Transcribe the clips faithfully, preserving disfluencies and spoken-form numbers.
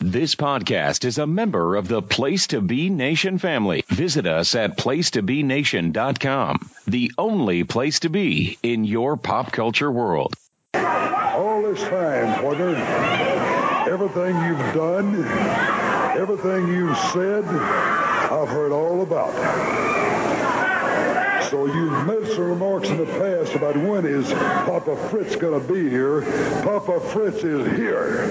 This podcast is a member of the Place to Be Nation family. Visit us at place to be nation dot com, the only place to be in your pop culture world. All this time, partner, everything you've done, everything you've said, I've heard all about. So you've made some remarks in the past about when is Papa Fritz going to be here. Papa Fritz is here.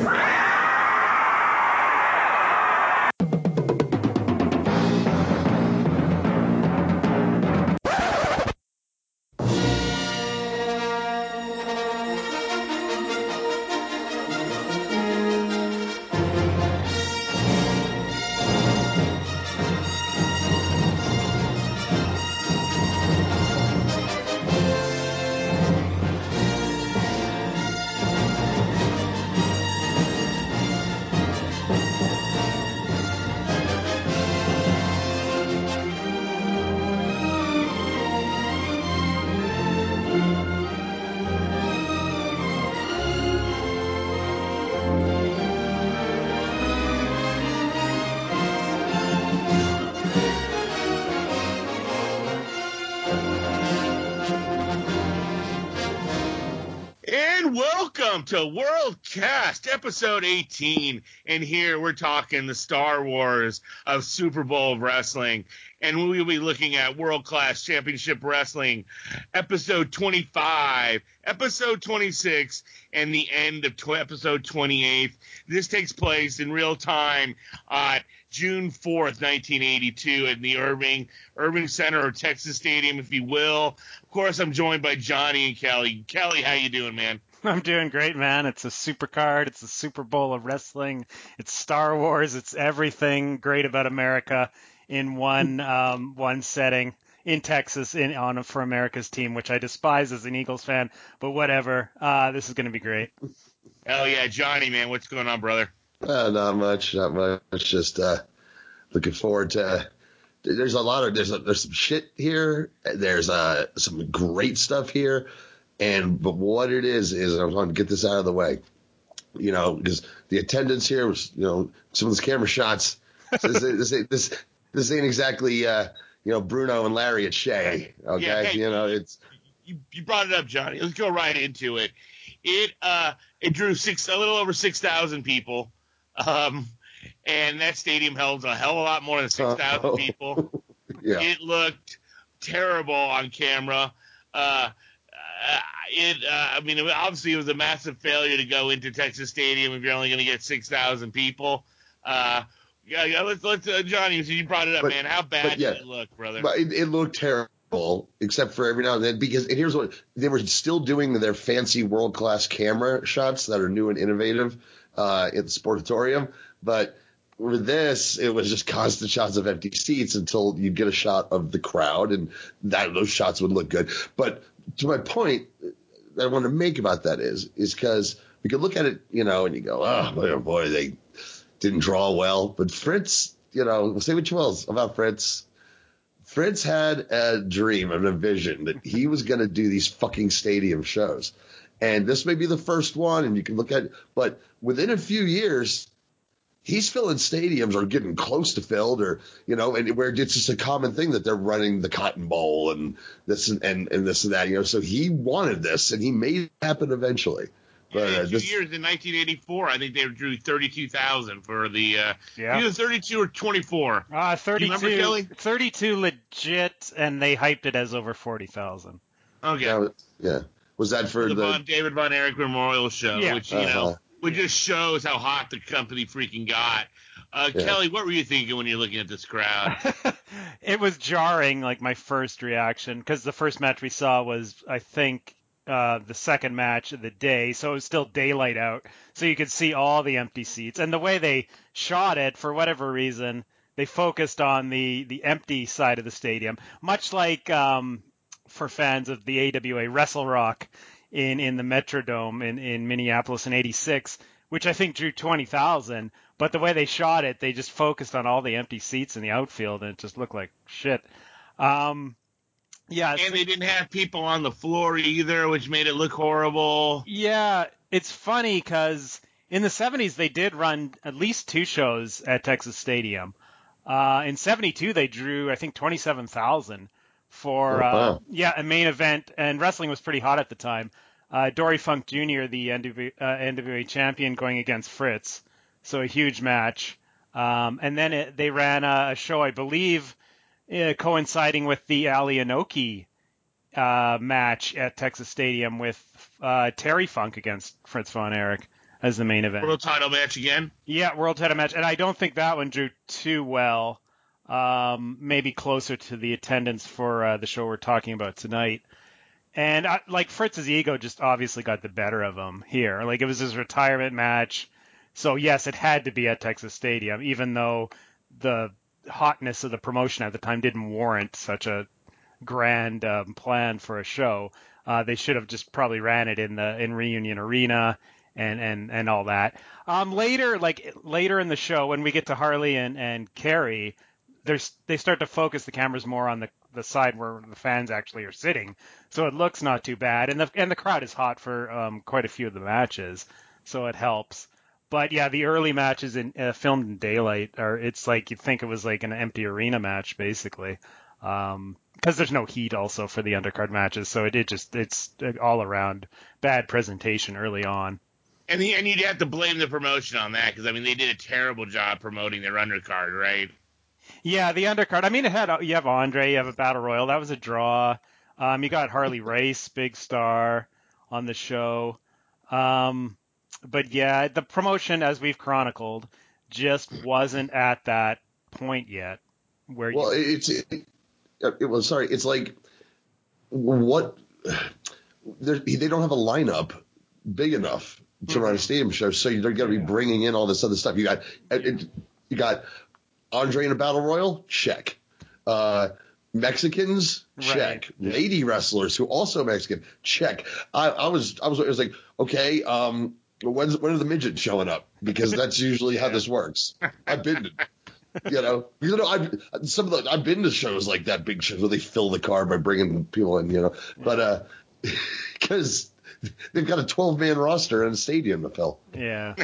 To Worldcast, episode eighteen, and here we're talking the Star Wars of Super Bowl of Wrestling, and we'll be looking at World Class Championship Wrestling, episode twenty-five, episode twenty-six, and the end of tw- episode twenty-eight. This takes place in real time on uh, June fourth, nineteen eighty-two, at the Irving, Irving Center, or Texas Stadium, if you will. Of course, I'm joined by Johnny and Kelly. Kelly, how you doing, man? I'm doing great, man. It's a super card. It's the Super Bowl of wrestling. It's Star Wars. It's everything great about America in one um, one setting in Texas in on for America's team, which I despise as an Eagles fan. But whatever. Uh, this is going to be great. Hell yeah, Johnny, man. What's going on, brother? Uh, not much. Not much. Just uh, looking forward to uh, – there's a lot of – there's a, there's some shit here. There's uh, some great stuff here. And but what it is is I want to get this out of the way, you know, because the attendance here was, you know, some of those camera shots. This this ain't, this, this ain't exactly uh, you know, Bruno and Larry at Shea. Okay, yeah, hey, you know it's. You, you brought it up, Johnny. Let's go right into it. It uh it drew six a little over six thousand people, um, and that stadium held a hell of a lot more than six thousand oh. people. Yeah. It looked terrible on camera. Uh. Uh, it, uh, I mean, obviously it was a massive failure to go into Texas Stadium if you're only going to get six thousand people. Uh, yeah, yeah, let's, let's, uh, Johnny, you brought it up, but, man. How bad yeah, did it look, brother? But it, it looked terrible, except for every now and then, because and here's what they were still doing their fancy world class camera shots that are new and innovative uh, at the Sportatorium. But with this, it was just constant shots of empty seats until you'd get a shot of the crowd, and that those shots would look good. But to my point that I want to make about that is is because we could look at it, you know, and you go, oh, boy, oh boy, they didn't draw well. But Fritz, you know, say what you will about Fritz. Fritz had a dream and a vision that he was going to do these fucking stadium shows. And this may be the first one, and you can look at it. But within a few years, he's filling stadiums or getting close to filled, or, you know, and where it's just a common thing that they're running the Cotton Bowl and this and, and, and this and that, you know. So he wanted this, and he made it happen eventually. But yeah, in two uh, this, years in nineteen eighty-four, I think they drew thirty-two thousand for the uh, yeah. either thirty-two or twenty-four. Ah, uh, thirty-two, thirty-two legit, and they hyped it as over forty thousand. Okay, yeah, yeah. Was that for the, the Von, David Von Erich Memorial Show? Yeah, which you uh-huh. know. Which just shows how hot the company freaking got. Uh, yeah. Kelly, what were you thinking when you're looking at this crowd? It was jarring, like my first reaction, because the first match we saw was, I think, uh, the second match of the day. So it was still daylight out. So you could see all the empty seats. And the way they shot it, for whatever reason, they focused on the, the empty side of the stadium. Much like um, for fans of the A W A, Wrestle Rock. In, in the Metrodome in, in Minneapolis in eighty-six, which I think drew twenty thousand. But the way they shot it, they just focused on all the empty seats in the outfield, and it just looked like shit. Um, yeah, and they didn't have people on the floor either, which made it look horrible. Yeah, it's funny because in the seventies, they did run at least two shows at Texas Stadium. Uh, in seventy-two, they drew, I think, twenty-seven thousand for oh, wow. uh, yeah, a main event. And wrestling was pretty hot at the time. Uh, Dory Funk Junior, the N W A champion, going against Fritz. So a huge match. Um, and then it, they ran a, a show, I believe, uh, coinciding with the Ali Inoki uh, match at Texas Stadium with uh, Terry Funk against Fritz Von Erich as the main event. World title match again? Yeah, world title match. And I don't think that one drew too well. Um, maybe closer to the attendance for uh, the show we're talking about tonight. And I, like Fritz's ego just obviously got the better of him here. Like it was his retirement match. So, yes, it had to be at Texas Stadium, even though the hotness of the promotion at the time didn't warrant such a grand um, plan for a show. Uh, they should have just probably ran it in the in Reunion Arena and and, and all that. Um, later, like later in the show, when we get to Harley and, and Kerry, there's they start to focus the cameras more on the, the side where the fans actually are sitting. So it looks not too bad. And the, and the crowd is hot for um, quite a few of the matches, so it helps. But yeah, the early matches in uh, filmed in daylight, or it's like you'd think it was like an empty arena match, basically, because um, there's no heat also for the undercard matches. So it, it just it's all around bad presentation early on. And the, and you'd have to blame the promotion on that, because I mean they did a terrible job promoting their undercard, right? Yeah, the undercard. I mean, it had you have Andre, you have a battle royal. That was a draw. Um, you got Harley Race, big star on the show. Um, But yeah, the promotion, as we've chronicled, just wasn't at that point yet. Where well, you... it's it, it, well, sorry, it's like what they don't have a lineup big enough to mm-hmm. run a stadium show, so you're going to be yeah. bringing in all this other stuff. You got it, you got Andre in a battle royal, check. Uh, Mexicans, check. Right. Lady wrestlers who also Mexican, check. I, I was I was it was like okay. Um, When's, when are the midgets showing up? Because that's usually how this works. I've been to, you know, you know, I've some of the I've been to shows like that, big shows where they fill the car by bringing people in, you know, but uh, because they've got a twelve man roster and a stadium to fill. Yeah,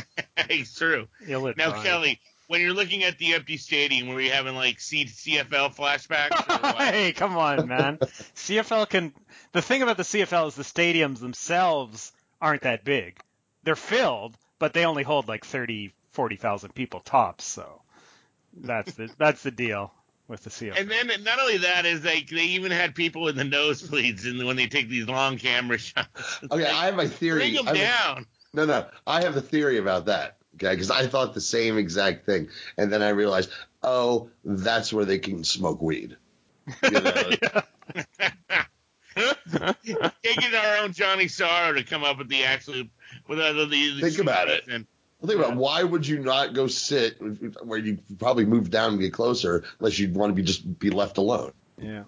it's true. Now, fine. Kelly, when you're looking at the empty stadium, were you having like C- CFL flashbacks? Or hey, come on, man. C F L can. The thing about the C F L is the stadiums themselves aren't that big. They're filled, but they only hold like thirty, forty thousand people tops. So that's the that's the deal with the C F L. And then not only that is they they even had people in the nosebleeds in the, when they take these long camera shots. It's okay, like, I have a theory. Bring them I down. Have, no, no, I have a theory about that. Okay, because I thought the same exact thing, and then I realized, oh, that's where they can smoke weed. You know? Taking our own Johnny Sorrow to come up with the actual. With the, the think about it. And, well, think yeah. about it. Why would you not go sit where you probably move down and get closer, unless you'd want to be just be left alone? Yeah,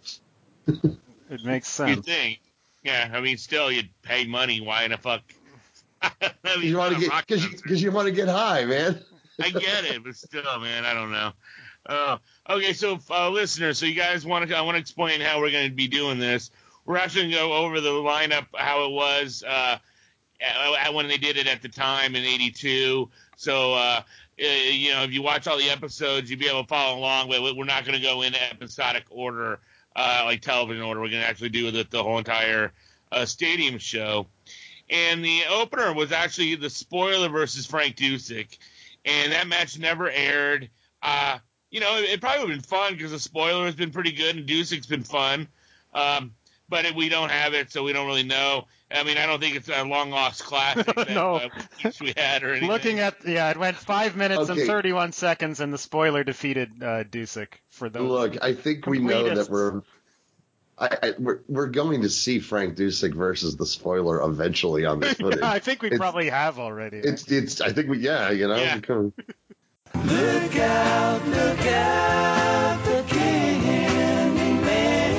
it makes sense. You think? Yeah, I mean, still, you'd pay money. Why in the fuck? I mean, you want to get because you, you want to get high, man. I get it, but still, man, I don't know. Uh, okay, so uh, listeners, so you guys want to? I want to explain how we're going to be doing this. We're actually going to go over the lineup, how it was. Uh, when they did it at the time in eighty-two. So, uh, you know, if you watch all the episodes, you'll be able to follow along. But we're not going to go in episodic order, uh, like television order. We're going to actually do the, the whole entire uh, stadium show. And the opener was actually The Spoiler versus Frank Dusick. And that match never aired. Uh, you know, it, it probably would have been fun because The Spoiler has been pretty good and Dusick's been fun. Um, but it, we don't have it, so we don't really know. I mean, I don't think it's a long-lost classic that no. uh, we had or anything. Looking at, yeah, it went five minutes okay. and thirty-one seconds, and The Spoiler defeated uh, Dusick for those. Look, I think we know that we're, I, I, we're we're going to see Frank Dusick versus The Spoiler eventually on this footage. yeah, I think we it's, probably have already. It's, it's. I think we, yeah, you know. Yeah. Because... Look out, look out, the Candy Man.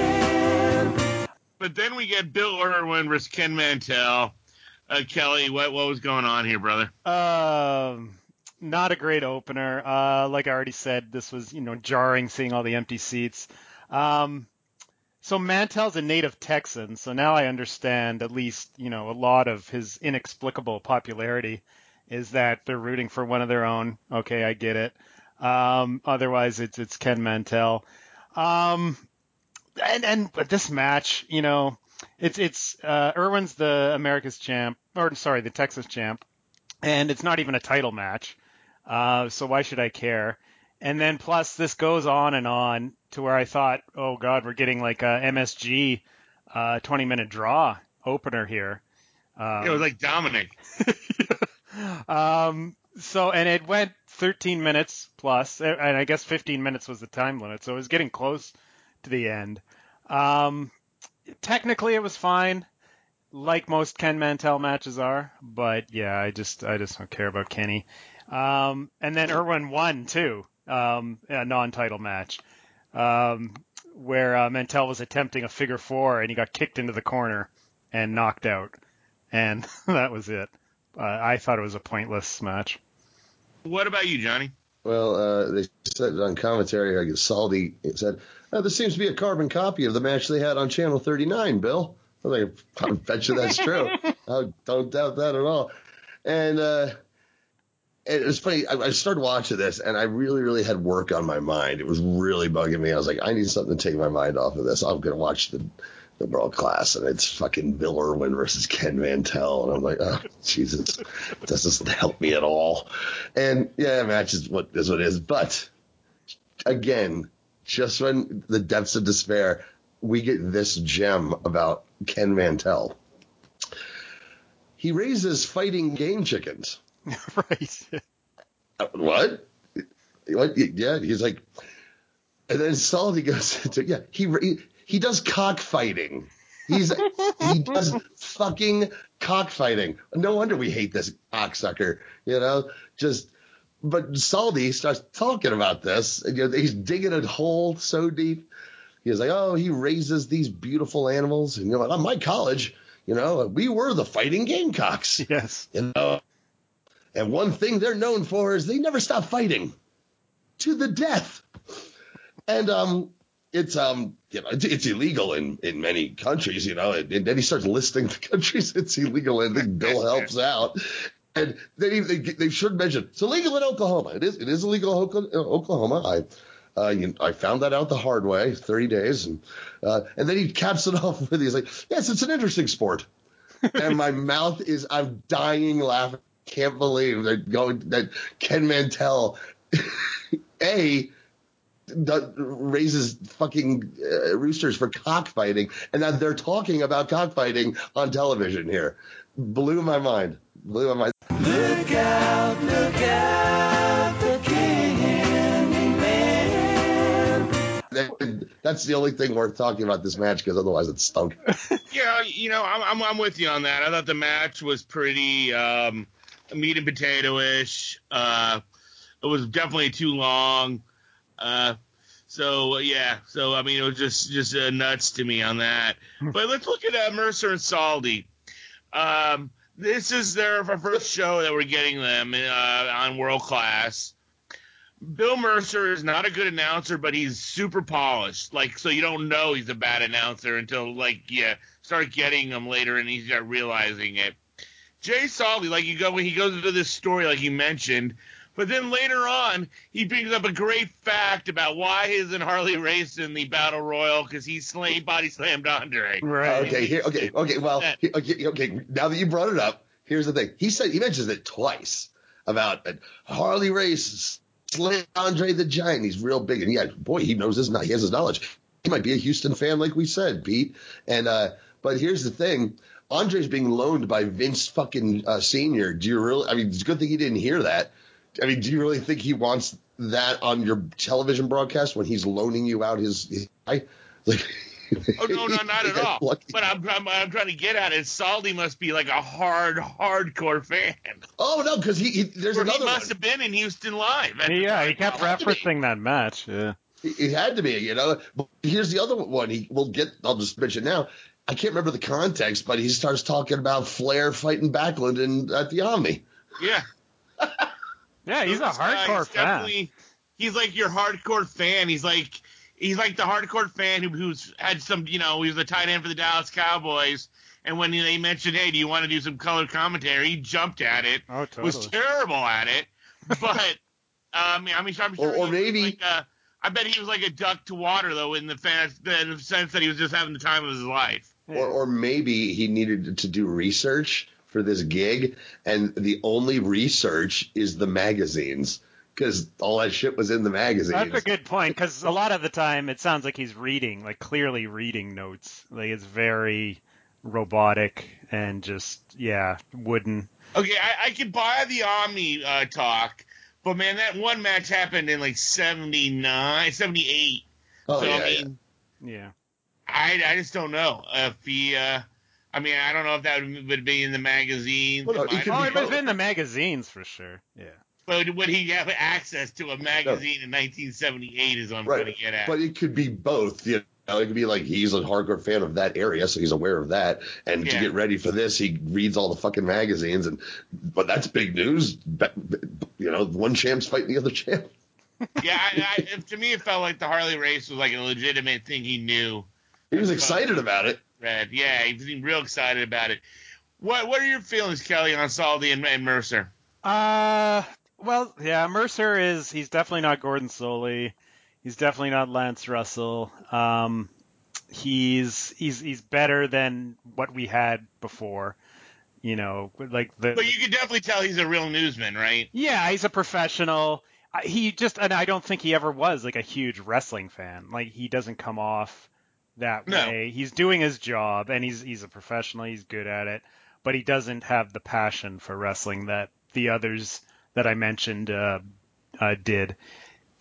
But then we get Bill Irwin versus Ken Mantell. Uh, Kelly, what what was going on here, brother? Um, not a great opener. Uh, like I already said, this was you know jarring seeing all the empty seats. Um, so Mantell's a native Texan, so now I understand at least you know a lot of his inexplicable popularity is that they're rooting for one of their own. Okay, I get it. Um, otherwise, it's it's Ken Mantell. Um, and and but this match, you know, it's it's uh, Irwin's the America's champ, or sorry, the Texas champ, and it's not even a title match. Uh, so why should I care? And then plus this goes on and on to where I thought, oh God, we're getting like a M S G uh, twenty minute draw opener here. Um, it was like Dominic. um, so, and it went thirteen minutes plus, and I guess fifteen minutes was the time limit. So it was getting close to the end. Um, technically it was fine, like most Ken Mantell matches are, but yeah, I just, I just don't care about Kenny. Um, and then Irwin won too, um, a non-title match, um, where uh, Mantell was attempting a figure four and he got kicked into the corner and knocked out. And that was it. Uh, I thought it was a pointless match. What about you, Johnny? Well, uh, they said on commentary, I guess Saldi said, oh, this seems to be a carbon copy of the match they had on Channel thirty-nine, Bill. I was like, I bet you that's true. I don't doubt that at all. And, uh, it was funny. I started watching this, and I really, really had work on my mind. It was really bugging me. I was like, I need something to take my mind off of this. I'm going to watch the, the World Class, and it's fucking Bill Irwin versus Ken Mantell. And I'm like, oh, Jesus, this doesn't help me at all. And, yeah, match is what, is what it is. But, again, just when the depths of despair, we get this gem about Ken Mantell. He raises fighting game chickens. Right. What? What? Yeah, he's like, and then Saldi goes into, yeah, he he, he does cockfighting. He's he does fucking cockfighting. No wonder we hate this cocksucker, you know. Just, but Saldi starts talking about this. And, you know, he's digging a hole so deep. He's like, oh, he raises these beautiful animals, and you know, at my college, you know, we were the fighting gamecocks. Yes, you know. And one thing they're known for is they never stop fighting to the death. And um, it's um, you know, it's, it's illegal in, in many countries, you know. And, and then he starts listing the countries it's illegal in. And Bill helps out, and they they they should mention it's illegal in Oklahoma. It is it is illegal in Oklahoma. I uh, you know, I found that out the hard way, thirty days, and uh, and then he caps it off with he's like, yes, it's an interesting sport. And my mouth is I'm dying laughing. Can't believe that going that Ken Mantell a that raises fucking uh, roosters for cockfighting, and that they're talking about cockfighting on television here. Blew my mind. Blew my mind. Look out! Look out! The Candyman. That's the only thing worth talking about this match, because otherwise it stunk. Yeah, you know, I'm, I'm I'm with you on that. I thought the match was pretty. Um... Meat and potato-ish. Uh, it was definitely too long. Uh, so, yeah. So, I mean, it was just, just uh, nuts to me on that. But let's look at uh, Mercer and Saldi. Um, this is their first show that we're getting them uh, on World Class. Bill Mercer is not a good announcer, but he's super polished. Like, so you don't know he's a bad announcer until, like, you yeah, start getting him later and he's not realizing it. Jay Saldi, like you go when he goes into this story, like you mentioned, but then later on he brings up a great fact about why he isn't Harley Race in the Battle Royal because he slain body slammed Andre. Right. Okay. Here. Okay. Okay. Well. Okay. Okay. Now that you brought it up, here's the thing. He said he mentions it twice about uh, Harley Race slammed Andre the Giant. He's real big, and yeah, boy, he knows his. He has his knowledge. He might be a Houston fan, like we said, Pete. And uh, but here's the thing. Andre's being loaned by Vince fucking uh, Senior. Do you really? I mean, it's a good thing he didn't hear that. I mean, do you really think he wants that on your television broadcast when he's loaning you out his, his guy? Like, oh no, no, not at all. Lucky. But I'm, I'm, I'm trying to get at it. Saldi must be like a hard, hardcore fan. Oh no, because he, he there's or another. He must one. have been in Houston live. Yeah, he kept referencing that match. Yeah, it had to be. You know, but here's the other one. He will get. I'll just mention now. I can't remember the context, but he starts talking about Flair fighting Backlund in, at the Omni. Yeah. Yeah, he's a hardcore uh, he's fan. He's like your hardcore fan. He's like he's like the hardcore fan who, who's had some, you know, he was the tight end for the Dallas Cowboys. And when they mentioned, hey, do you want to do some color commentary? He jumped at it. Oh, totally. Was terrible at it. But, um, I mean, I'm sure or, or maybe. Like a, I bet he was like a duck to water, though, in the, fast, the sense that he was just having the time of his life. Yeah. Or, or maybe he needed to do research for this gig, and the only research is the magazines, because all that shit was in the magazines. That's a good point, because a lot of the time it sounds like he's reading, like clearly reading notes. Like it's very robotic and just, yeah, wooden. Okay, I, I could buy the Omni uh, talk. But, man, that one match happened in, like, seventy-nine, seventy-eight. Oh, so, yeah, I mean, yeah. I, I just don't know if he uh, – I mean, I don't know if that would be in the magazine. Well, it, it, oh, it was in the magazines for sure, yeah. But would he have access to a magazine no. in nineteen seventy-eight is what I'm right. going to get at. But it could be both, you know. It could be like he's a hardcore fan of that area, so he's aware of that. And yeah. to get ready for this, he reads all the fucking magazines. And but that's big news. You know, one champ's fighting the other champ. Yeah, I, I, to me, it felt like the Harley Race was like a legitimate thing he knew. He was excited about it. Red, yeah, he was real excited about it. What What are your feelings, Kelly, on Saldi and, and Mercer? Uh, well, yeah, Mercer is he's definitely not Gordon Soley. He's definitely not Lance Russell. Um, he's he's he's better than what we had before, you know. Like the, but you can definitely tell he's a real newsman, right? Yeah, he's a professional. He just and I don't think he ever was like a huge wrestling fan. Like he doesn't come off that no. way. He's doing his job, and he's he's a professional. He's good at it, but he doesn't have the passion for wrestling that the others that I mentioned uh, uh, did.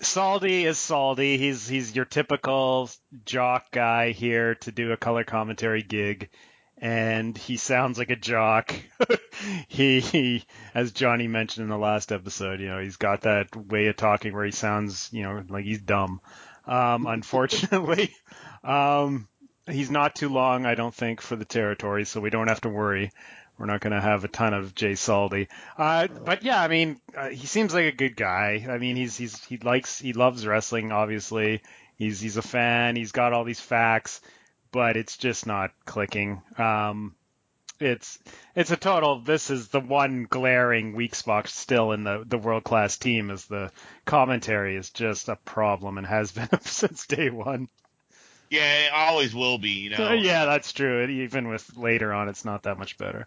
Saldi is Saldi. He's he's your typical jock guy here to do a color commentary gig, and he sounds like a jock. he, he, as Johnny mentioned in the last episode, you know, he's got that way of talking where he sounds, you know, like he's dumb. Um, unfortunately, um, he's not too long, I don't think, for the territory, so we don't have to worry. We're not going to have a ton of Jay Saldi. Uh, but, yeah, I mean, uh, he seems like a good guy. I mean, he's he's he likes he loves wrestling, obviously. He's he's a fan. He's got all these facts, but it's just not clicking. Um, it's it's a total – this is the one glaring weak spot still in the, the world-class team is the commentary is just a problem and has been since day one. Yeah, it always will be, you know. Yeah, that's true. And even with later on, it's not that much better.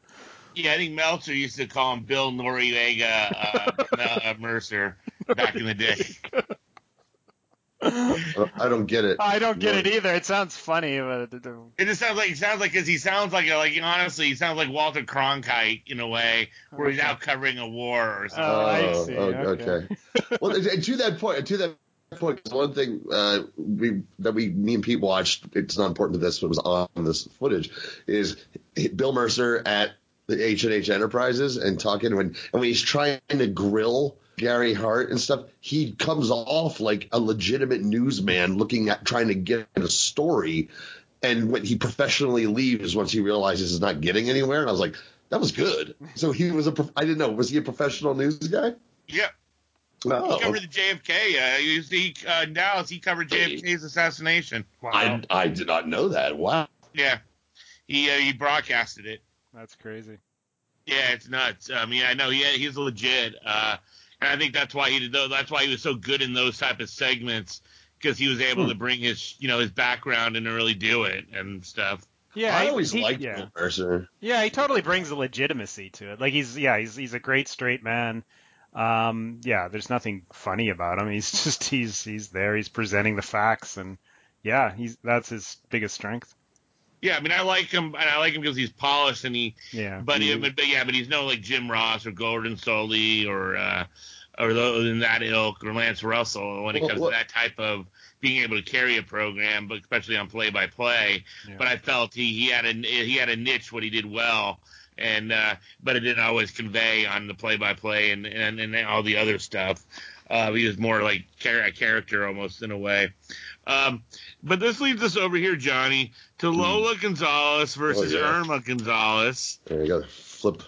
Yeah, I think Meltzer used to call him Bill Noriega uh, uh, Mercer back in the day. I don't get it. I don't get no. it either. It sounds funny, but it just sounds like it sounds like because he sounds like like honestly, he sounds like Walter Cronkite in a way, where okay. he's out covering a war or something. Oh, I see. Oh, okay. okay. Well, to that point, to that. Point. One thing uh, we that we me and Pete watched. It's not important to this, but it was on this footage. Is Bill Mercer at the H and H Enterprises and talking when and when he's trying to grill Gary Hart and stuff, he comes off like a legitimate newsman looking at trying to get a story, and when he professionally leaves once he realizes he's not getting anywhere. And I was like, that was good. So he was a. I didn't know was he a professional news guy? Yeah. No. He covered the J F K. Uh, he was the, uh, in Dallas, he covered J F K's assassination. Wow. I, I did not know that. Wow. Yeah. He uh, he broadcasted it. That's crazy. Yeah, it's nuts. I mean, I know he, he's legit. Uh, and I think that's why he did those, that's why he was so good in those type of segments, because he was able hmm. to bring his, you know, his background and really do it and stuff. Yeah, I he, always he, liked yeah. Bill Mercer. Yeah, he totally brings a legitimacy to it. Like he's yeah, he's he's a great straight man. Um, yeah, there's nothing funny about him. He's just, he's, he's there, he's presenting the facts and yeah, he's, that's his biggest strength. Yeah. I mean, I like him and I like him because he's polished and he, yeah, but, he, but, but yeah, but he's no like Jim Ross or Gordon Soley or, uh, or those in that ilk or Lance Russell when it comes well, to that type of being able to carry a program, but especially on play by play. But I felt he, he had a, he had a niche what he did well. And uh, but it didn't always convey on the play-by-play and, and, and all the other stuff. Uh, he was more like a character almost in a way. Um, but this leads us over here, Johnny, to Lola Gonzalez versus oh, yeah. Irma Gonzalez. There you go. Flip,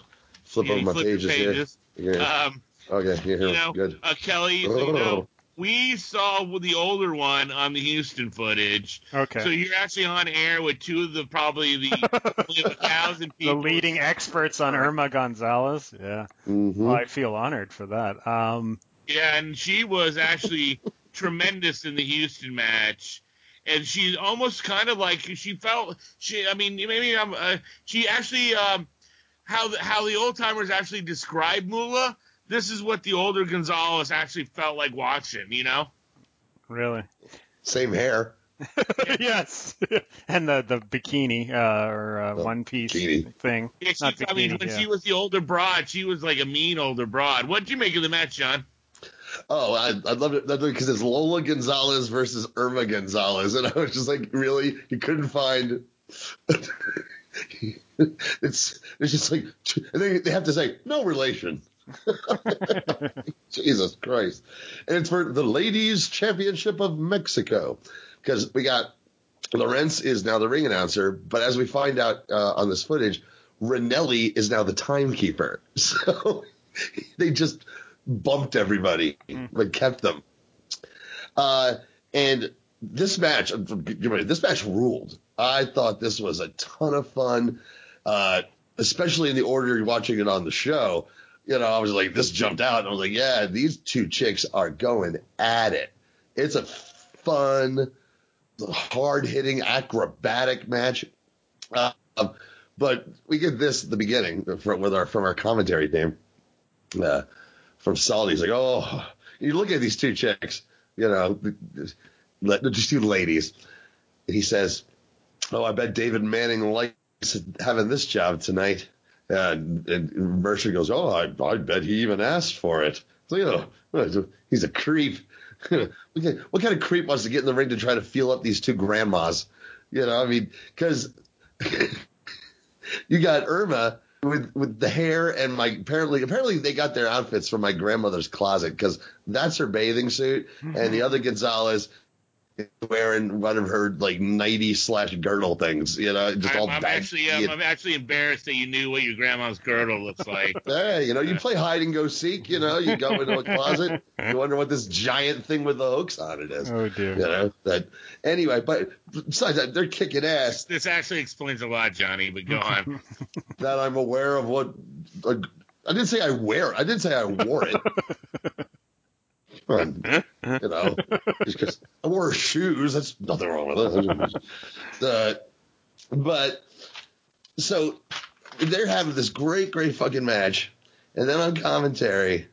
flip yeah, over my flip pages, pages here. Yeah. Um, okay, here, here. You know, good. Uh, Kelly, oh. so you know, We saw the older one on the Houston footage. Okay. So you're actually on air with two of the probably the thousand people. The leading experts on Irma Gonzalez. Yeah. Mm-hmm. Well, I feel honored for that. Um, yeah, and she was actually tremendous in the Houston match. And she's almost kind of like she felt she. I mean, maybe I'm. Uh, she actually um, how the, how the old timers actually describe Moolah. This is what the older Gonzalez actually felt like watching. You know, really, same hair. Yes, and the the bikini uh, or uh, oh, one piece bikini. thing. Yeah, she, Not bikini, I mean, when yeah. she was the older broad, she was like a mean older broad. What'd you make of the match, John? Oh, I, I loved it because it's Lola Gonzalez versus Irma Gonzalez. And I was just like, really? You couldn't find it's it's just like, and they, they have to say, no relation. Jesus Christ. And it's for the Ladies Championship of Mexico because we got Lorenz is now the ring announcer. But as we find out uh, on this footage, Ranelli is now the timekeeper. So they just bumped everybody, but kept them. Uh, and this match, this match ruled. I thought this was a ton of fun, uh, especially in the order you're watching it on the show. You know, I was like, this jumped out, and I was like, yeah, these two chicks are going at it. It's a fun, hard-hitting, acrobatic match. Uh, but we get this at the beginning from, with our, from our commentary team. Uh, From Saldi, he's like, oh, you look at these two chicks, you know, just two ladies. And he says, oh, I bet David Manning likes having this job tonight. And, and Mercer goes, oh, I, I bet he even asked for it. So, you know, he's a creep. What kind of creep wants to get in the ring to try to feel up these two grandmas? You know, I mean, because you got Irma. With with the hair and my apparently apparently they got their outfits from my grandmother's closet because that's her bathing suit mm-hmm. and the other Gonzalez is wearing one of her like nighty slash girdle things, you know, just I'm, all. I'm actually um, I'm actually embarrassed that you knew what your grandma's girdle looks like. Yeah, you know, you play hide and go seek, you know, you go into a closet, you wonder what this giant thing with the hooks on it is. Oh dear, you know that. Anyway, but besides that, they're kicking ass. This actually explains a lot, Johnny. But go on. That I'm aware of what uh, I didn't say I wear. I didn't say I wore it. And, you know, just I wore shoes. That's nothing wrong with that. Uh, but so they're having this great, great fucking match, and then on commentary,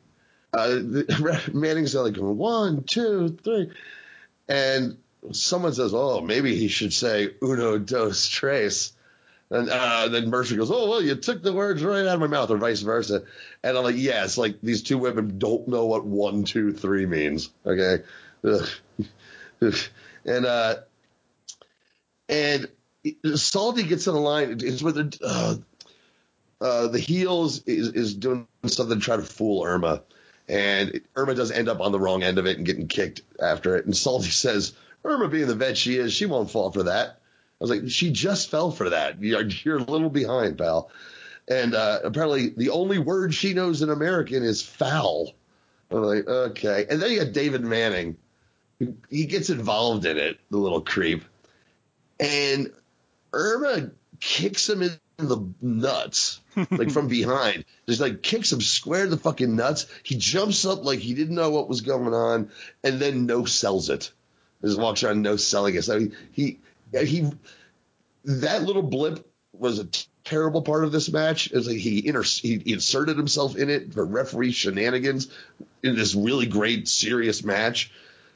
uh, the, Manning's like one, two, three, and someone says, "Oh, maybe he should say uno, dos, tres." And uh, then Mercer goes, oh, well, you took the words right out of my mouth, or vice versa. And I'm like, yes, yeah, like these two women don't know what one, two, three means. Okay. and uh, and Saldi gets in the line. It's with uh, uh, the heels is, is doing something to try to fool Irma. And Irma does end up on the wrong end of it and getting kicked after it. And Saldi says, Irma being the vet she is, she won't fall for that. I was like, she just fell for that. You're, you're a little behind, pal. And uh, apparently the only word she knows in American is foul. I'm like, okay. And then you got David Manning. He gets involved in it, the little creep. And Irma kicks him in the nuts, like from behind. Just like kicks him square in the fucking nuts. He jumps up like he didn't know what was going on and then no-sells it. Just walks around no-selling it. So he... he He, that little blip was a t- terrible part of this match. It was like he, inter- he inserted himself in it for referee shenanigans in this really great, serious match,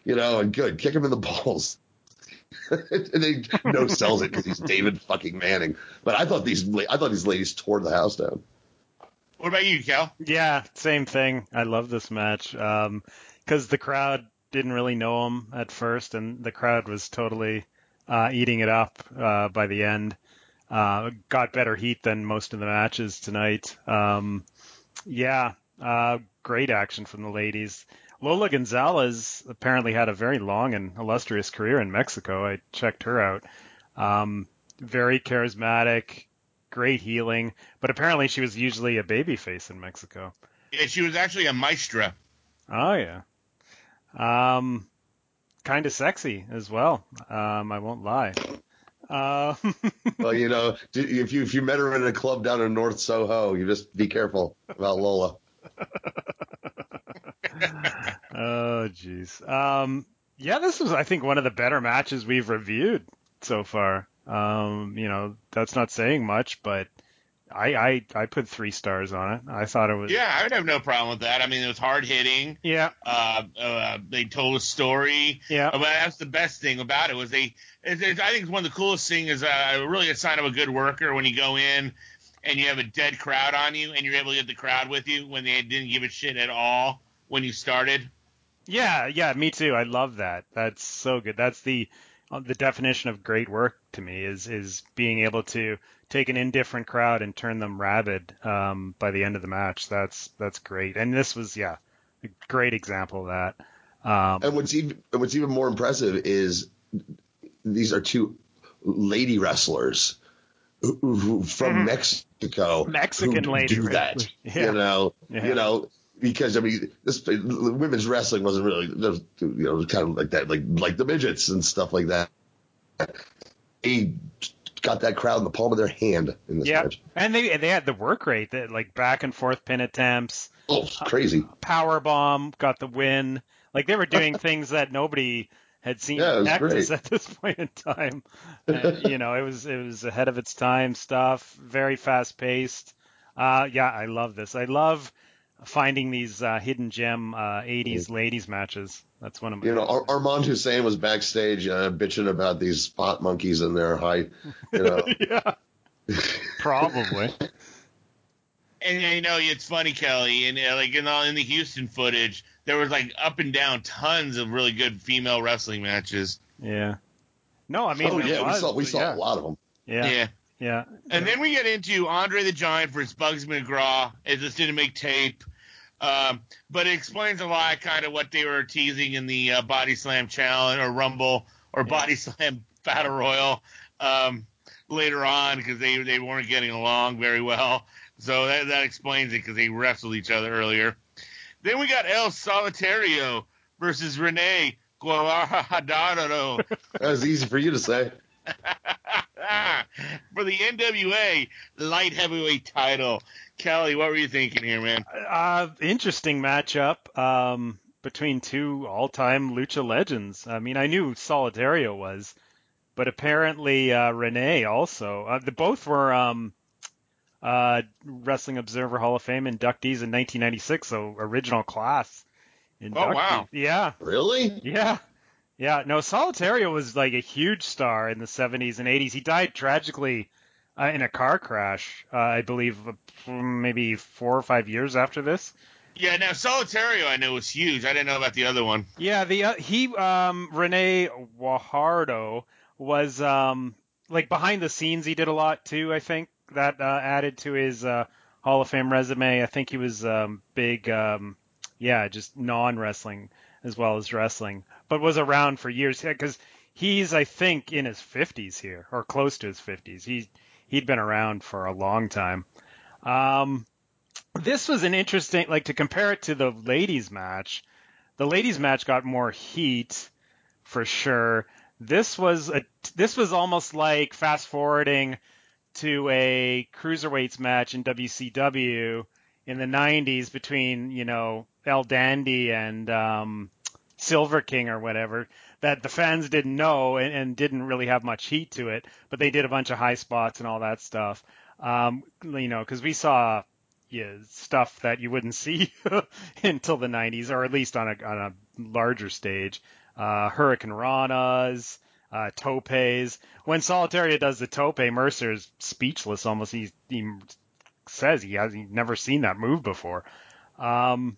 you know, and good. Kick him in the balls. And they no sells it because he's David fucking Manning. But I thought these I thought these ladies tore the house down. What about you, Cal? Yeah, same thing. I love this match because um, the crowd didn't really know him at first, and the crowd was totally... Uh, eating it up uh, by the end. Uh, got better heat than most of the matches tonight. Um, yeah, uh, great action from the ladies. Lola Gonzalez apparently had a very long and illustrious career in Mexico. I checked her out. Um, very charismatic, great healing, but apparently she was usually a babyface in Mexico. Yeah, she was actually a maestra. Oh, yeah. Um, kind of sexy as well. Um, I won't lie. Uh, well, you know, if you if you met her at a club down in North Soho, you just be careful about Lola. Oh, jeez. Um, yeah, this was, I think, one of the better matches we've reviewed so far. Um, you know, that's not saying much, but I, I, I put three stars on it. I thought it was... Yeah, I would have no problem with that. I mean, it was hard-hitting. Yeah. Uh, uh, they told a story. Yeah. But that's the best thing about it was they... It, it, I think one of the coolest things is uh, really a sign of a good worker when you go in and you have a dead crowd on you and you're able to get the crowd with you when they didn't give a shit at all when you started. Yeah, yeah, me too. I love that. That's so good. That's the... The definition of great work to me is is being able to take an indifferent crowd and turn them rabid um, by the end of the match. That's that's great. And this was, yeah, a great example of that. Um, and what's even, what's even more impressive is these are two lady wrestlers who, who, from mm-hmm. Mexico. Mexican lady wrestlers. Yeah. You know, yeah. you know. Because I mean, this women's wrestling wasn't really, you know, it was kind of like that, like like the midgets and stuff like that. They got that crowd in the palm of their hand in this yep. match, and they they had the work rate, that like back and forth pin attempts. Oh, it's crazy! Uh, power bomb got the win. Like they were doing things that nobody had seen yeah, in Texas at this point in time. And, you know, it was it was ahead of its time stuff. Very fast paced. Uh, yeah, I love this. I love. Finding these uh, hidden gem uh, eighties ladies matches. That's one of my. You know, Ar- Armand Hussein was backstage uh, bitching about these spot monkeys in their height. You know. Yeah. Probably. And I you know it's funny, Kelly, and uh, like in the, in the Houston footage, there was like up and down tons of really good female wrestling matches. Yeah. No, I mean, oh yeah, was, we saw we saw yeah. a lot of them. Yeah. Yeah. Yeah. And yeah. then we get into Andre the Giant versus Bugsy McGraw. It just didn't make tape. Um, but it explains a lot, kind of what they were teasing in the uh, Body Slam Challenge or Rumble or yeah. Body Slam Battle Royal um, later on, because they, they weren't getting along very well. So that, that explains it, because they wrestled each other earlier. Then we got El Solitario versus Rene Guevara. That was easy for you to say. For the N W A light heavyweight title. Kelly, what were you thinking here, man? Uh, interesting matchup um, between two all-time lucha legends. I mean, I knew Solitario was, but apparently uh, Rene also. Uh, the both were um, uh, Wrestling Observer Hall of Fame inductees in nineteen ninety-six, so original class inductees. Oh, wow. Yeah. Really? Yeah. Yeah, no, Solitario was like a huge star in the seventies and eighties. He died tragically uh, in a car crash, uh, I believe, maybe four or five years after this. Yeah, now Solitario I know was huge. I didn't know about the other one. Yeah, the uh, he um, Rene Guajardo was um, like behind the scenes. He did a lot too. I think that uh, added to his uh, Hall of Fame resume. I think he was um, big. Um, yeah, just non-wrestling as well as wrestling, but was around for years because he's, I think, in his fifties here or close to his fifties. He he'd been around for a long time. Um, this was an interesting, like to compare it to the ladies match. The ladies match got more heat for sure. This was a this was almost like fast forwarding to a cruiserweights match in W C W in the nineties between, you know, El Dandy and um, Silver King or whatever, that the fans didn't know and, and didn't really have much heat to it, but they did a bunch of high spots and all that stuff, um, you know, because we saw yeah, stuff that you wouldn't see until the nineties, or at least on a, on a larger stage, uh, Hurricane Ranas, uh, topes. When Solitario does the tope, Mercer's speechless almost. He, he says he has he's never seen that move before. Um,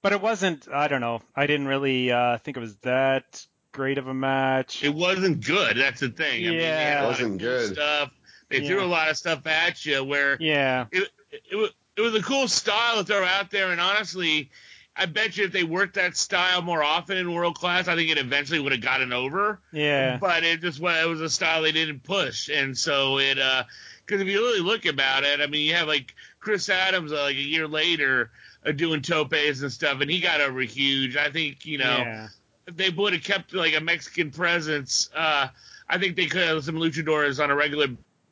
But it wasn't, I don't know, I didn't really uh, think it was that great of a match. It wasn't good, that's the thing. Yeah. I mean, they had a lot of cool stuff. They yeah. threw a lot of stuff at you where yeah. it, it, it was a cool style to throw out there. And honestly, I bet you if they worked that style more often in World Class, I think it eventually would have gotten over. Yeah. But it just it was a style they didn't push. And so it, because uh, if you really look about it, I mean, you have like Chris Adams uh, like a year later – doing topes and stuff, and he got over huge. I think, you know, yeah. if they would have kept, like, a Mexican presence, uh, I think they could have some luchadores on a regular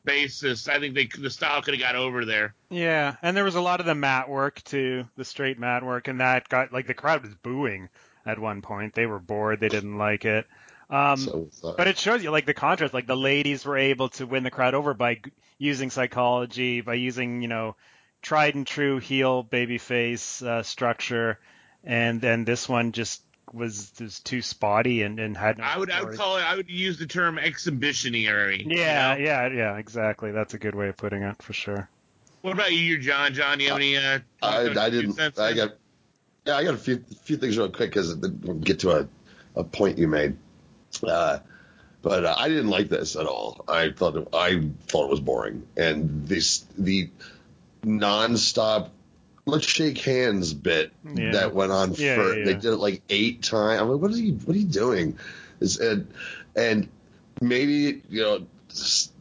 basis. I think they the style could have got over there. Yeah, and there was a lot of the mat work, too, the straight mat work, and that got, like, the crowd was booing at one point. They were bored. They didn't like it. Um, so but it shows you, like, the contrast. Like, the ladies were able to win the crowd over by g- using psychology, by using, you know, tried and true heel babyface uh, structure, and then this one just was just too spotty and, and had. No I would I would call it. I would use the term exhibitionary. Yeah, you know? yeah, yeah. Exactly. That's a good way of putting it for sure. What about you, John? John, you have any? Uh, I, I didn't. I got. Yeah, I got a few few things real quick because we'll get to a, a point you made. Uh, but uh, I didn't like this at all. I thought it, I thought it was boring, and this the nonstop let's shake hands bit yeah. that went on yeah, for yeah, yeah. they did it like eight times. I'm like, what is he? What are you doing? It's, and and maybe you know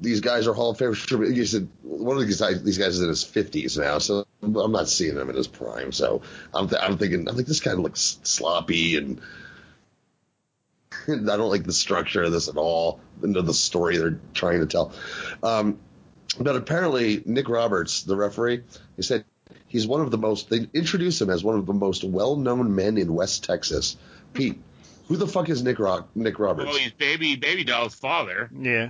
these guys are Hall of Famers. Sure, you said one of these guys, these guys is in his fifties now, so I'm not seeing him in his prime. So I'm th- I'm thinking I'm like this guy looks sloppy and. I don't like the structure of this at all, the story they're trying to tell. Um, but apparently, Nick Roberts, the referee, he said he's one of the most – they introduce him as one of the most well-known men in West Texas. Pete, who the fuck is Nick Rock, Nick Roberts? Well, he's Baby, Baby Doll's father. Yeah.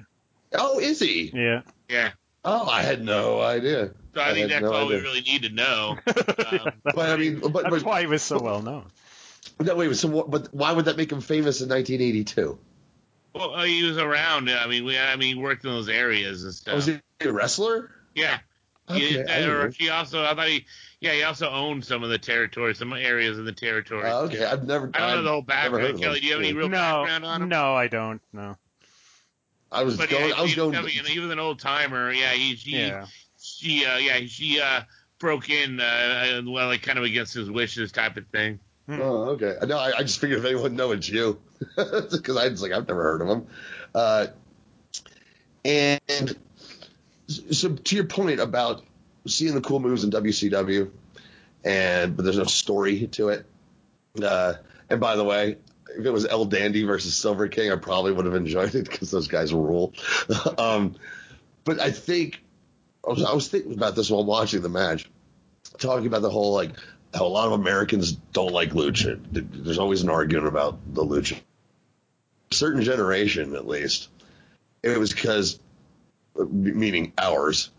Oh, is he? Yeah. Yeah. Oh, I had no idea. So I, I think that's no all idea. we really need to know. Um, yeah, but I mean, but, that's but, why he was so well-known. No, wait, so what, but why would that make him famous in nineteen eighty-two? Well, uh, he was around. I mean, we, I mean, he worked in those areas and stuff. Oh, was he a wrestler? Yeah. Okay, he, or he also, I thought he, yeah, he also owned some of the territory, some areas in the territory. Uh, okay, I've never. I don't I've know the whole background. Kelly, do you have any real no, background on him? No, I don't. No. I was but going. Yeah, I was going. To... He was an old timer. Yeah, he. She, yeah. She. Uh, yeah. She uh, broke in. Uh, well, like kind of against his wishes, type of thing. Hmm. Oh, okay. No, I, I just figured if anyone would know it's you, because I was like, I've never heard of him. Uh, and so, to your point about seeing the cool moves in W C W, and but there's no story to it. Uh, and by the way, if it was El Dandy versus Silver King, I probably would have enjoyed it because those guys rule. um, but I think I was, I was thinking about this while watching the match, talking about the whole like. How a lot of Americans don't like lucha. There's always an argument about the lucha. Certain generation, at least, it was because, meaning ours,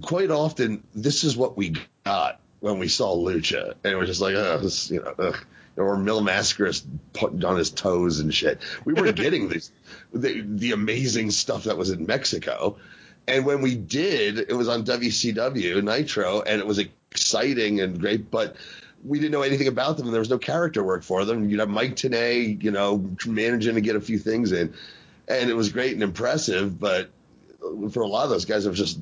quite often this is what we got when we saw lucha, and it was just like, oh, this, you know, ugh. Or Mil Mascaris putting on his toes and shit. We weren't getting this, the the amazing stuff that was in Mexico. And when we did, it was on W C W Nitro, and it was exciting and great, but we didn't know anything about them, and there was no character work for them. You'd have Mike Tenay, you know, managing to get a few things in, and it was great and impressive, but for a lot of those guys, it was just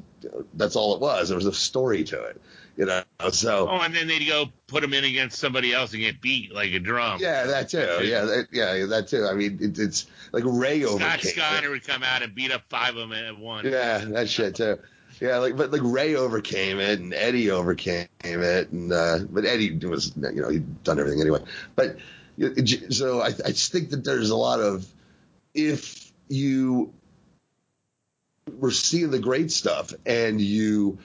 that's all it was. There was a story to it, you know. So oh, and then they'd go put them in against somebody else and get beat like a drum. Yeah, that too. Yeah, that, yeah, that too. I mean, it, it's like Ray over Scott Steiner would come out and beat up five of them at once. Yeah, that shit too. Yeah, like but like Ray overcame it and Eddie overcame it, and uh, but Eddie was you know he'd done everything anyway. But so I, I just think that there's a lot of if you. We're seeing the great stuff, and you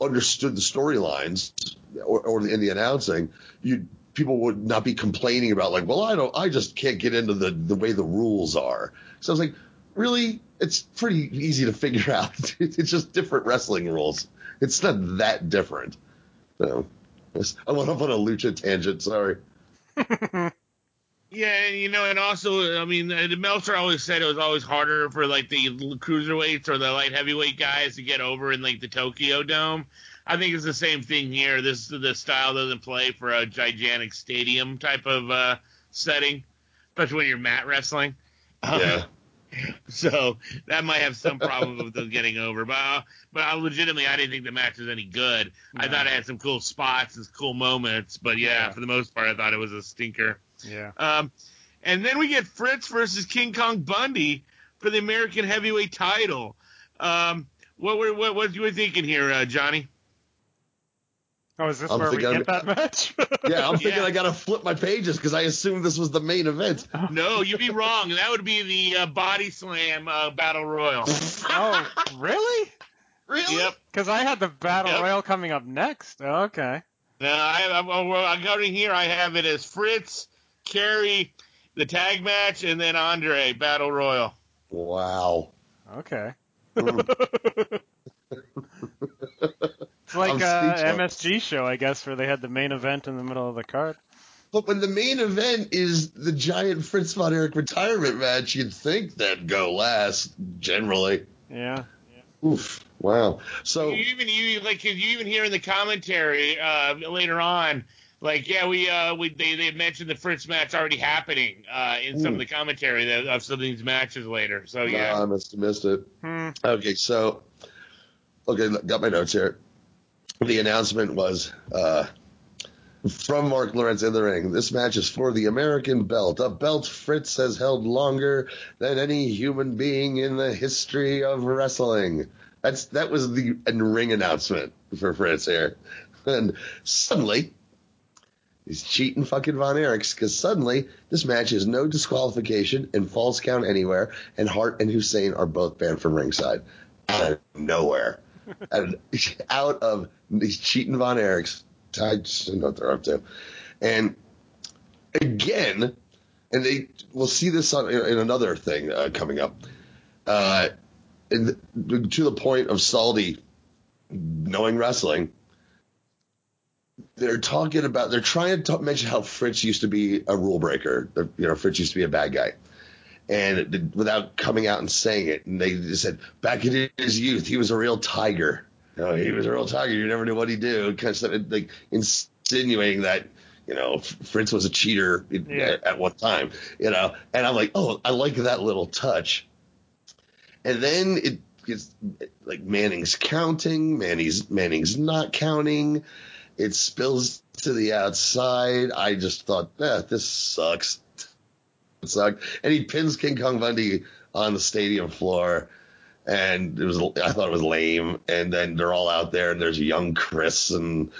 understood the storylines or, or in the announcing. You people would not be complaining about like, well, I don't, I just can't get into the, the way the rules are. So I was like, really, it's pretty easy to figure out. It's just different wrestling rules. It's not that different. So I went off on a lucha tangent. Sorry. Yeah, and you know, and also, I mean, Meltzer always said it was always harder for, like, the cruiserweights or the light heavyweight guys to get over in, like, the Tokyo Dome. I think it's the same thing here. This the style doesn't play for a gigantic stadium type of uh, setting, especially when you're mat wrestling. Yeah. Um, so that might have some problem with them getting over. But, I, but I legitimately, I didn't think the match was any good. No. I thought it had some cool spots and cool moments. But, yeah, yeah, for the most part, I thought it was a stinker. Yeah. Um, and then we get Fritz versus King Kong Bundy for the American heavyweight title. Um, what were what, what you were thinking here, uh, Johnny? Oh, is this I'm where we get I'm, that match? Yeah, I'm thinking yeah. I got to flip my pages because I assumed this was the main event. No, you'd be wrong. That would be the uh, Body Slam uh, Battle Royal. Oh, really? Really? Yep. Because I had the Battle yep. Royal coming up next. Oh, okay. No, I, I, I got in here. I have it as Fritz, Kerry, the tag match, and then Andre Battle Royal. Wow. Okay. Mm. It's like an M S G show, I guess, where they had the main event in the middle of the card. But when the main event is the giant Fritz Von Erich retirement match, you'd think that'd go last, generally. Yeah. yeah. Oof. Wow. So you even you like you even hear in the commentary uh, later on, like yeah, we uh we they they mentioned the Fritz match already happening uh, in mm. some of the commentary that, of some of these matches later. So yeah, no, I must have missed it. Hmm. Okay, so. Okay, got my notes here. The announcement was uh, from Mark Lawrence in the ring. This match is for the American belt, a belt Fritz has held longer than any human being in the history of wrestling. That's that was the in-ring announcement for Fritz here. And suddenly, he's cheating fucking Von Erichs because suddenly this match is no disqualification and false count anywhere, and Hart and Hussein are both banned from ringside. Out of nowhere. And out of these cheating Von Erichs, I just know what they're up to. And again, and they we'll see this on, in another thing uh, coming up. Uh, in the, to the point of Saldi knowing wrestling, they're talking about they're trying to mention how Fritz used to be a rule breaker. You know, Fritz used to be a bad guy. And did, without coming out and saying it, and they just said, back in his youth, he was a real tiger. You know, he was a real tiger. You never knew what he do. Kind of stuff, like insinuating that, you know, Fritz was a cheater yeah. at, at one time. You know, and I'm like, oh, I like that little touch. And then it gets like Manning's counting, Manning's Manning's not counting. It spills to the outside. I just thought, eh, this sucks. It sucked. And he pins King Kong Bundy on the stadium floor, and it was I thought it was lame. And then they're all out there, and there's young Chris, and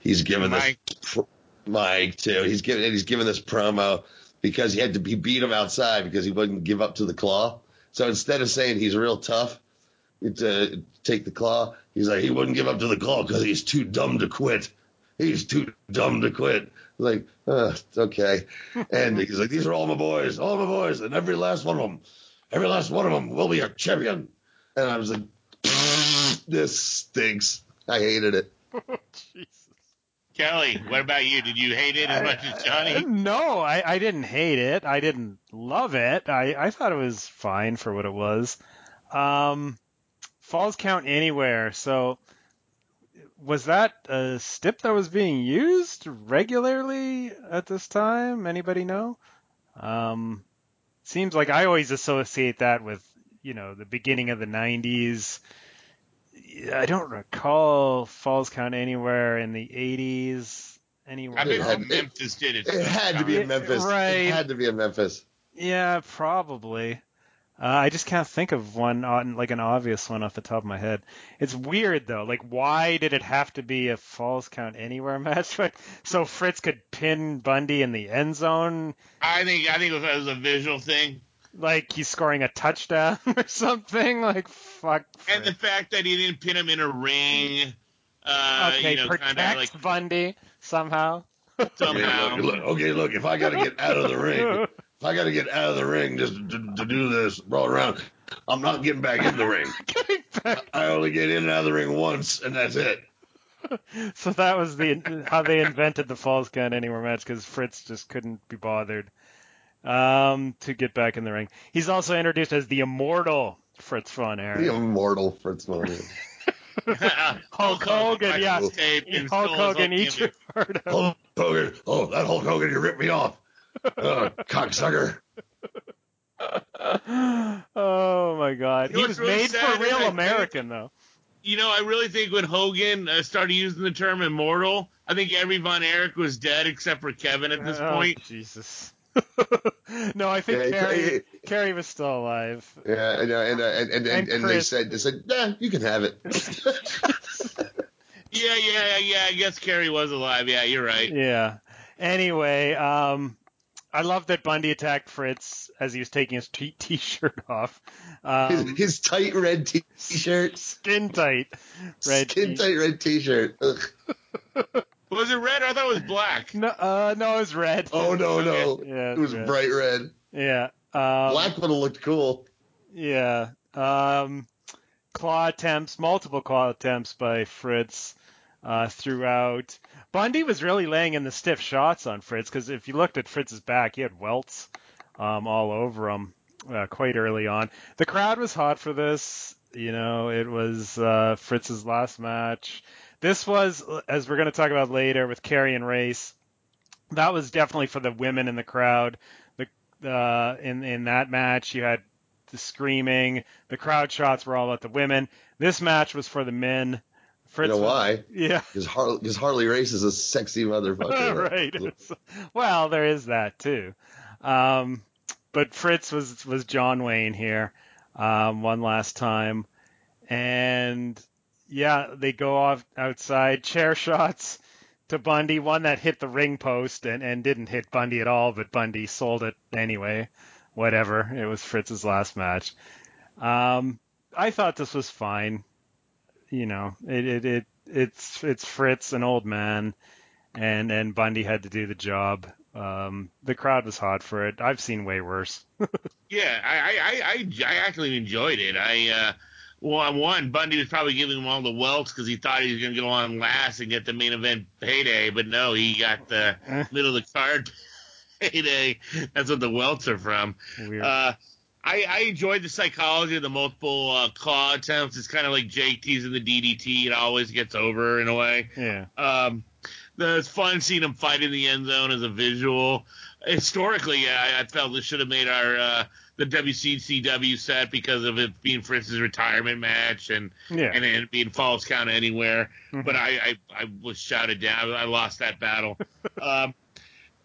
he's giving Mike. this Mike too. He's giving and he's giving this promo because he had to be beat him outside because he wouldn't give up to the claw. So instead of saying he's real tough to take the claw, he's like he wouldn't give up to the claw because he's too dumb to quit. He's too dumb to quit. Like, uh, okay. And he's like, these are all my boys, all my boys, and every last one of them, every last one of them will be a champion. And I was like, this stinks. I hated it. Jesus. Kelly, what about you? Did you hate it as I, much as Johnny? I, no, I, I didn't hate it. I didn't love it. I, I thought it was fine for what it was. Um, falls count anywhere, so... Was that a stip that was being used regularly at this time? Anybody know? Um, seems like I always associate that with, you know, the beginning of the nineties. I don't recall falls count anywhere in the eighties. Anywhere. I bet Memphis did it. It had to be in Memphis. Right. It had to be in Memphis. Yeah, probably. Uh, I just can't think of one, like an obvious one off the top of my head. It's weird, though. Like, why did it have to be a falls count anywhere match? So Fritz could pin Bundy in the end zone? I think I think it was a visual thing. Like, he's scoring a touchdown or something? Like, fuck Fritz. And the fact that he didn't pin him in a ring. Uh, okay, you know, protects like... Bundy somehow. Somehow. Okay, look, look, okay, look, if I got to get out of the ring... If I got to get out of the ring just to, to do this all around, I'm not getting back in the ring. I only get in and out of the ring once, and that's it. So that was the how they invented the falls count anywhere match, because Fritz just couldn't be bothered um, to get back in the ring. He's also introduced as the immortal Fritz Von Erich. The immortal Fritz Von Erich. Hulk Hogan, yeah. Hulk Hogan, each heard of. Hulk Hogan, oh, that Hulk Hogan, you ripped me off. Oh, cocksucker. Oh, my God. You know, he was really made for real I American, think, though. You know, I really think when Hogan uh, started using the term immortal, I think every Von Erich was dead except for Kevin at this oh, point. Jesus. No, I think yeah, Kerry, yeah, Kerry was still alive. Yeah, and uh, and, uh, and, and, and, and, and they said, they said, nah, you can have it. Yeah, yeah, yeah. I guess Kerry was alive. Yeah, you're right. Yeah. Anyway, um, I love that Bundy attacked Fritz as he was taking his t- t-shirt off. Um, his, his tight red t-shirt. Skin tight red Skin t- tight red t-shirt. Ugh. Was it red? I thought it was black. No, uh, no, it was red. Oh, no, no. Yeah, it was red. Bright red. Yeah. Um, black would have looked cool. Yeah. Um, claw attempts, multiple claw attempts by Fritz uh, throughout. Bundy was really laying in the stiff shots on Fritz, because if you looked at Fritz's back, he had welts um, all over him uh, quite early on. The crowd was hot for this. You know, it was uh, Fritz's last match. This was, as we're going to talk about later with Kerry and Race, that was definitely for the women in the crowd. The uh, in in that match, you had the screaming. The crowd shots were all about the women. This match was for the men. Fritz, you know why? Yeah. Because Harley, Harley Race is a sexy motherfucker. Right. It's, well, there is that, too. Um, but Fritz was, was John Wayne here um, one last time. And... yeah, they go off outside, chair shots to Bundy, one that hit the ring post and, and didn't hit Bundy at all, but Bundy sold it anyway. Whatever, it was Fritz's last match. Um, I thought this was fine. You know, it it, it it's it's Fritz, an old man, and, and Bundy had to do the job. Um, the crowd was hot for it. I've seen way worse. Yeah, I, I, I, I actually enjoyed it. I... Uh... Well, one, Bundy was probably giving him all the welts because he thought he was going to go on last and get the main event payday, but no, he got the middle of the card payday. That's what the welts are from. Weird. Uh, I, I enjoyed the psychology of the multiple uh, claw attempts. It's kind of like Jake teasing the D D T. It always gets over in a way. Yeah. Um, the, it's fun seeing him fight in the end zone as a visual. Historically, I, I felt this should have made our uh, the W C C W set because of it being Fritz's retirement match and yeah. and it being Falls Count Anywhere. Mm-hmm. But I, I, I was shouted down. I lost that battle. um,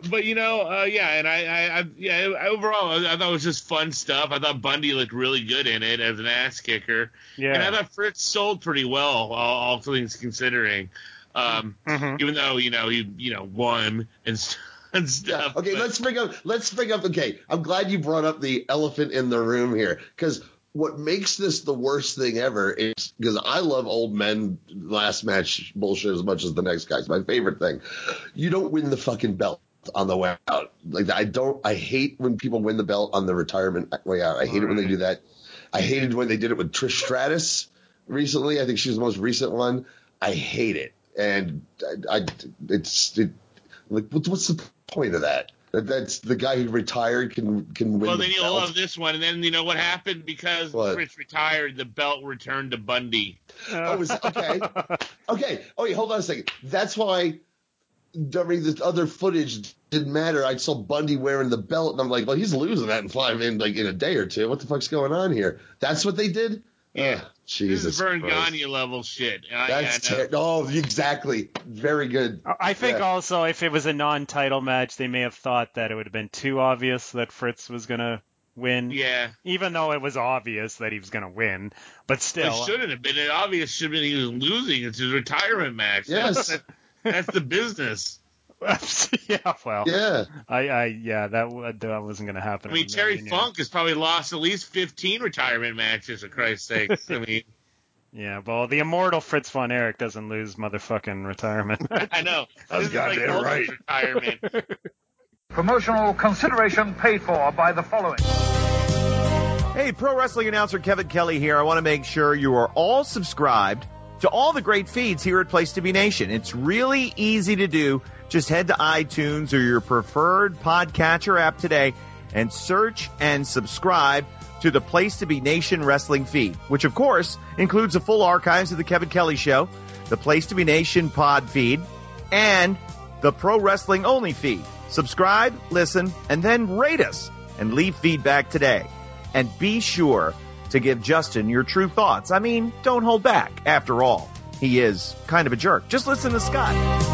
but you know, uh, yeah, and I, I, I yeah, overall, I, I thought it was just fun stuff. I thought Bundy looked really good in it as an ass kicker. Yeah. And I thought Fritz sold pretty well, all, all things considering. Um, mm-hmm. Even though you know he you know won and. St- And stuff, okay, but. let's bring up. Let's bring up. Okay, I'm glad you brought up the elephant in the room here, because what makes this the worst thing ever is because I love old men last match bullshit as much as the next guy's. My favorite thing. You don't win the fucking belt on the way out. Like I don't. I hate when people win the belt on the retirement way out. I hate All it when right. they do that. I hated when they did it with Trish Stratus recently. I think she was the most recent one. I hate it, and I. I it's it, like what's the point of that? That's the guy who retired can can win. Well, then the you'll belt. Love this one. And then you know what happened because what? Fritz retired, the belt returned to Bundy. Oh, was, okay, okay. Oh, wait, hold on a second. That's why during the other footage didn't matter. I saw Bundy wearing the belt, and I'm like, well, he's losing that in five in like in a day or two. What the fuck's going on here? That's what they did. Yeah, oh, Jesus. This is Vern Gagne level shit. I, That's I ter- oh, exactly. Very good. I think yeah. also if it was a non-title match, they may have thought that it would have been too obvious that Fritz was gonna win. Yeah. Even though it was obvious that he was gonna win, but still, it shouldn't have been. It obvious should have been he was losing. It's his retirement match. Yes. That's, that's the business. yeah, well, yeah, I, I, yeah, that that wasn't going to happen. I mean, Terry Funk has probably lost at least fifteen retirement matches, for Christ's sakes. I mean, yeah, well, the immortal Fritz Von Erich doesn't lose motherfucking retirement. I know. That's goddamn like right. Retirement. Promotional consideration paid for by the following. Hey, pro wrestling announcer Kevin Kelly here. I want to make sure you are all subscribed to all the great feeds here at Place to Be Nation. It's really easy to do. Just head to iTunes or your preferred podcatcher app today and search and subscribe to the Place to Be Nation wrestling feed, which, of course, includes the full archives of The Kevin Kelly Show, the Place to Be Nation pod feed, and the Pro Wrestling Only feed. Subscribe, listen, and then rate us and leave feedback today. And be sure to give Justin your true thoughts. I mean, don't hold back. After all, he is kind of a jerk. Just listen to Scott.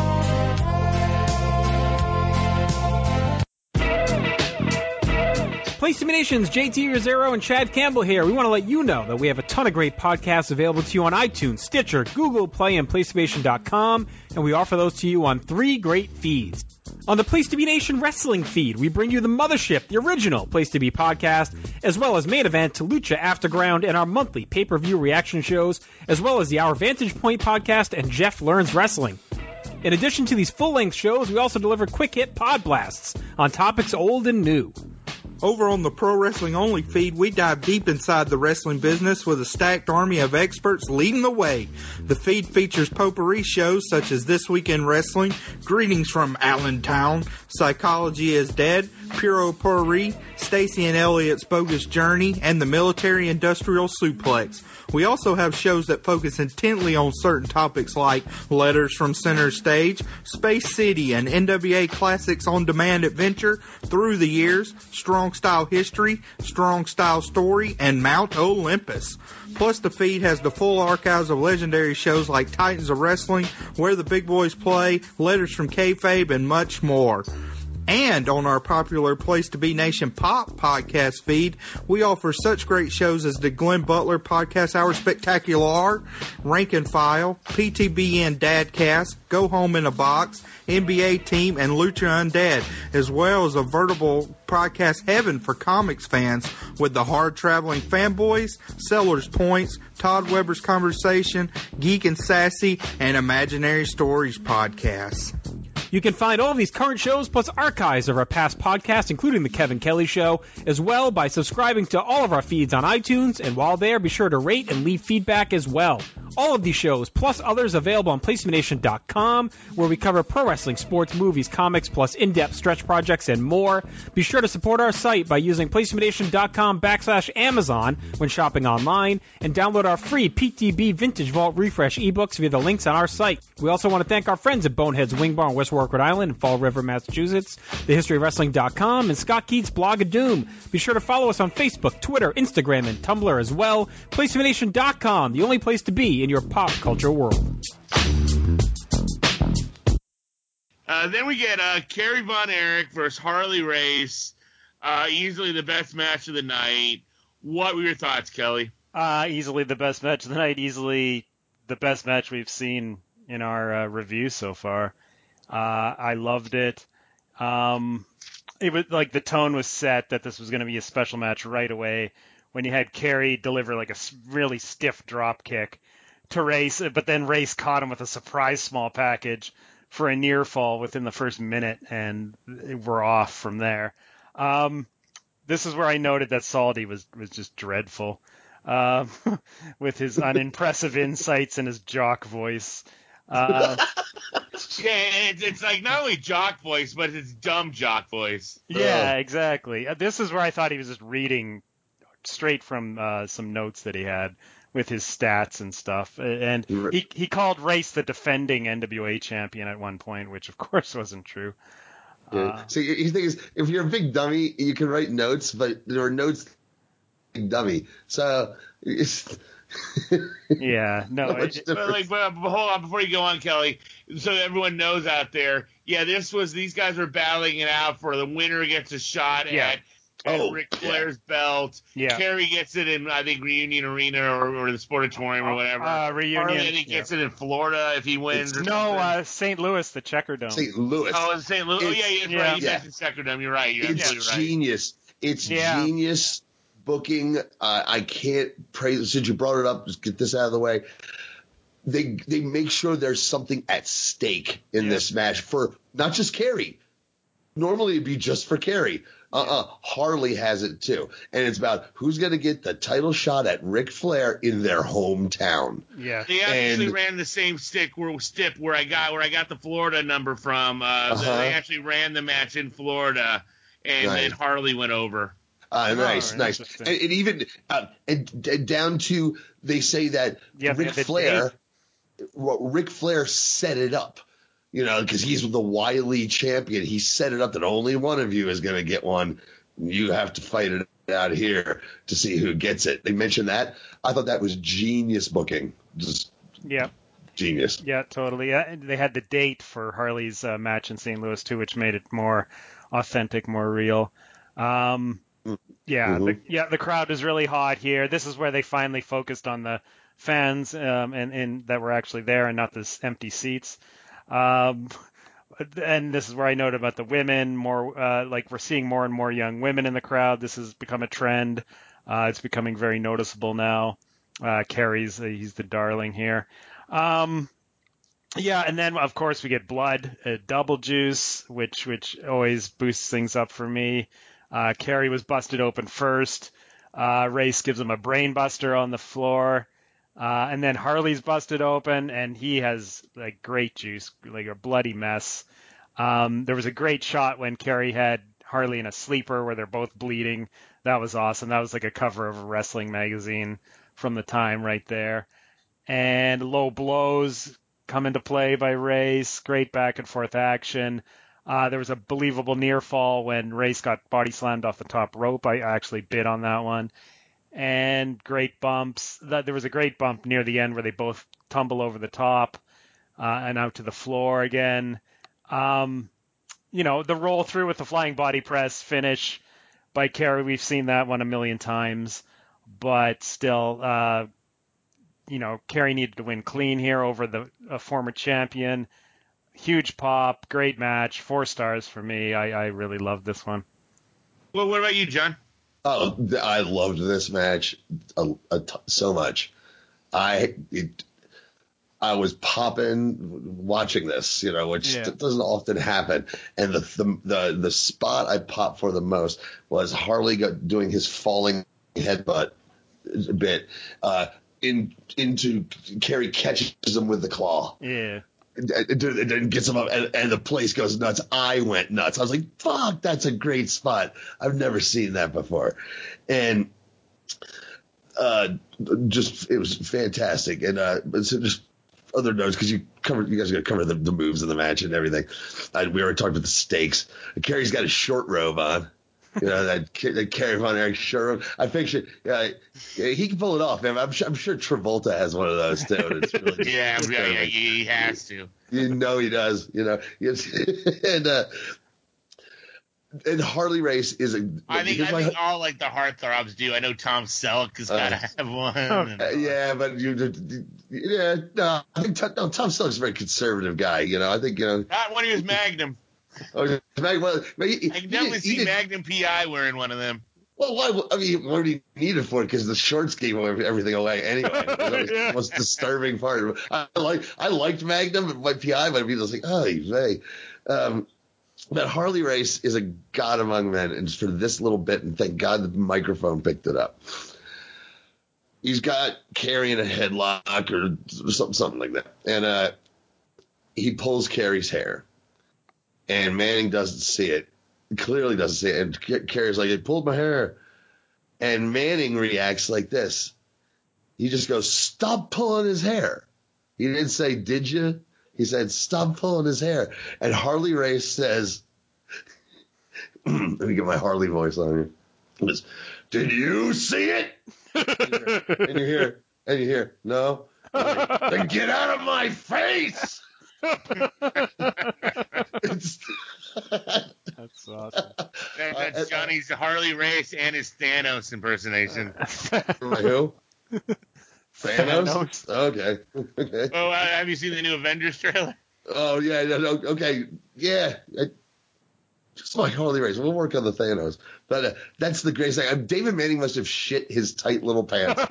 Place to Be Nation's J T Rosero and Chad Campbell here. We want to let you know that we have a ton of great podcasts available to you on iTunes, Stitcher, Google Play, and PlayStation dot com, and we offer those to you on three great feeds. On the Place to Be Nation wrestling feed, we bring you the Mothership, the original Place to Be podcast, as well as Main Event, Lucha Afterground, and our monthly pay-per-view reaction shows, as well as the Our Vantage Point podcast and Jeff Learns Wrestling. In addition to these full-length shows, we also deliver quick-hit pod blasts on topics old and new. Over on the Pro Wrestling Only feed, we dive deep inside the wrestling business with a stacked army of experts leading the way. The feed features potpourri shows such as This Week in Wrestling, Greetings from Allentown, Psychology is Dead, Puro Pourri, Stacy and Elliot's Bogus Journey, and the Military Industrial Suplex. We also have shows that focus intently on certain topics like Letters from Center Stage, Space City, an N W A Classics on Demand adventure, Through the Years, Strong Style History, Strong Style Story, and Mount Olympus. Plus, the feed has the full archives of legendary shows like Titans of Wrestling, Where the Big Boys Play, Letters from Kayfabe, and much more. And on our popular Place to Be Nation Pop podcast feed, we offer such great shows as the Glenn Butler Podcast Hour Spectacular, Rank and File, P T B N Dadcast, Go Home in a Box, N B A Team, and Lucha Undead, as well as a veritable podcast heaven for comics fans with the Hard Traveling Fanboys, Sellers Points, Todd Weber's Conversation, Geek and Sassy, and Imaginary Stories podcasts. You can find all of these current shows plus archives of our past podcasts, including The Kevin Kelly Show, as well by subscribing to all of our feeds on iTunes. And while there, be sure to rate and leave feedback as well. All of these shows, plus others, available on Place to Be Nation dot com, where we cover pro wrestling, sports, movies, comics, plus in-depth stretch projects and more. Be sure to support our site by using Place to Be Nation dot com backslash Amazon when shopping online, and download our free P T B Vintage Vault Refresh ebooks via the links on our site. We also want to thank our friends at Bonehead's Wing Bar in West Warwick, Rhode Island, and Fall River, Massachusetts, The History of Wrestling dot com, and Scott Keats' Blog of Doom. Be sure to follow us on Facebook, Twitter, Instagram, and Tumblr as well. Place to Be Nation dot com, the only place to be in your pop culture world. Uh, then we get uh, Kerry Von Erich versus Harley Race. Uh, easily the best match of the night. What were your thoughts, Kelly? Uh, easily the best match of the night. Easily the best match we've seen in our uh, review so far. Uh, I loved it. Um, it was like the tone was set that this was going to be a special match right away when you had Kerry deliver like a really stiff drop kick to Race, but then Race caught him with a surprise small package for a near fall within the first minute, and we're off from there. Um, this is where I noted that Saldi was, was just dreadful uh, with his unimpressive insights and his jock voice. Uh, yeah, it's, it's like not only jock voice, but it's dumb jock voice. Yeah, Ugh. Exactly. This is where I thought he was just reading straight from uh, some notes that he had with his stats and stuff. And he he called Race the defending N W A champion at one point, which of course wasn't true. Yeah. Uh, so you think is, if you're a big dummy, you can write notes, but there are notes big dummy. So it's yeah, no. It, but like, but hold on, before you go on, Kelly, so everyone knows out there, yeah, this was, these guys were battling it out for the winner gets a shot yeah. at And oh, Ric Flair's yeah. belt. Yeah. Kerry gets it in, I think, Reunion Arena or, or the Sportatorium or whatever. Uh, Reunion. Harley, I think, gets yeah. it in Florida if he wins. It's, or no, uh, Saint Louis, the Checkerdome. Saint Louis. Oh, it's Saint Louis. It's, oh, yeah, yeah, that's yeah. right. You yeah. mentioned Checkerdome. You're right. You're it's absolutely right. genius. It's yeah. genius booking. Uh, I can't praise. Since you brought it up, just get this out of the way. They they make sure there's something at stake in yeah. this match for not just Kerry. Normally it'd be just for Kerry. Uh-uh. Harley has it too. And it's about who's going to get the title shot at Ric Flair in their hometown. Yeah. They actually and, ran the same stick where stip where I got where I got the Florida number from. Uh, uh-huh. They actually ran the match in Florida, and right. then Harley went over. Uh, nice, oh, nice. And, and even uh, and, and down to they say that yeah, Ric Flair Ric Flair set it up. You know, because he's the wily champion. He set it up that only one of you is going to get one. You have to fight it out here to see who gets it. They mentioned that. I thought that was genius booking. Just yeah. Genius. Yeah, totally. Uh, they had the date for Harley's uh, match in Saint Louis, too, which made it more authentic, more real. Um, Yeah, mm-hmm. the, yeah, the crowd is really hot here. This is where they finally focused on the fans um, and, and that were actually there and not the empty seats. Um, and this is where I noted about the women. More uh, like we're seeing more and more young women in the crowd. This has become a trend. Uh, it's becoming very noticeable now. Uh, Kerry's uh, he's the darling here. Um, yeah, and then of course we get blood, uh, double juice, which which always boosts things up for me. Uh, Kerry was busted open first. Uh, Race gives him a brain buster on the floor. Uh, and then Harley's busted open, and he has like great juice, like a bloody mess. Um, there was a great shot when Kerry had Harley in a sleeper where they're both bleeding. That was awesome. That was like a cover of a wrestling magazine from the time right there. And low blows come into play by Race. Great back and forth action. Uh, there was a believable near fall when Race got body slammed off the top rope. I actually bid on that one. And great bumps. There was a great bump near the end where they both tumble over the top uh, and out to the floor again. Um, you know, the roll through with the flying body press finish by Kerry. We've seen that one a million times. But still, uh, you know, Kerry needed to win clean here over the a former champion. Huge pop. Great match. Four stars for me. I, I really love this one. Well, what about you, John? Oh, I loved this match a, a t- so much. I it, I was popping watching this, you know, which yeah. doesn't often happen. And the, the the the spot I popped for the most was Harley got, doing his falling headbutt bit uh, in into Kerry catches him with the claw. Yeah. And, and gets him up, and, and the place goes nuts. I went nuts. I was like, "Fuck, that's a great spot. I've never seen that before," and uh, just it was fantastic. And uh, so just other notes because you covered, you guys are gonna cover the, the moves in the match and everything. I, we already talked about the stakes. Kerry's got a short robe on. You know, that, that Kerry Von Erich shirt. I picture uh, he can pull it off, man. I'm sure, I'm sure Travolta has one of those, too. It's really yeah, disturbing. yeah, he has to. You know he does, you know. and uh, and Harley Race is a... I think, I think my, all, like, the heartthrobs do. I know Tom Selleck has got to uh, have one. And, uh, yeah, but... you, yeah, no, I think no, Tom Selleck's a very conservative guy, you know. I think, you know... Not when he was Magnum. Oh, Magnum, he, I can definitely see Magnum P I wearing one of them. Well, why, I mean, what do you need it for? Because the shorts gave everything away anyway. That's yeah. the most disturbing part. I like I liked Magnum, and my P I might be just like, oh, hey. Um, but Harley Race is a god among men, and for this little bit, and thank God the microphone picked it up. He's got Kerry in a headlock or something, something like that, and uh, he pulls Kerry's hair. And Manning doesn't see it, clearly doesn't see it. And Kerry's like, "It pulled my hair." And Manning reacts like this. He just goes, "Stop pulling his hair." He didn't say, "Did you?" He said, "Stop pulling his hair." And Harley Race says, let me get my Harley voice on here. He goes, "Did you see it?" And you hear, and you hear, "No." Like, "Then get out of my face." It's, that's awesome. That, that's Johnny's Harley Race and his Thanos impersonation. Like who? Thanos? Thanos? Okay. okay. Oh, uh, have you seen the new Avengers trailer? Oh yeah, no, no, okay, yeah. I, just like Harley Race, we'll work on the Thanos. But uh, that's the greatest thing. David Manning must have shit his tight little pants.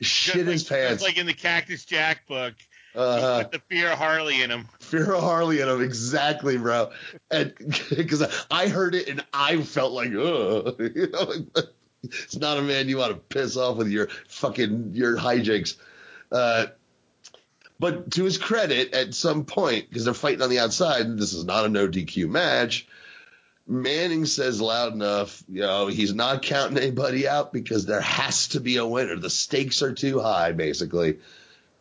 shit just his like, pants. Just like in the Cactus Jack book. Uh, put the fear of Harley in him. Fear of Harley in him, exactly, bro. And because I heard it and I felt like, oh, you know, it's not a man you want to piss off with your fucking your hijinks. Uh, but to his credit, at some point, because they're fighting on the outside, and this is not a no D Q match. Manning says loud enough, you know, he's not counting anybody out because there has to be a winner. The stakes are too high, basically.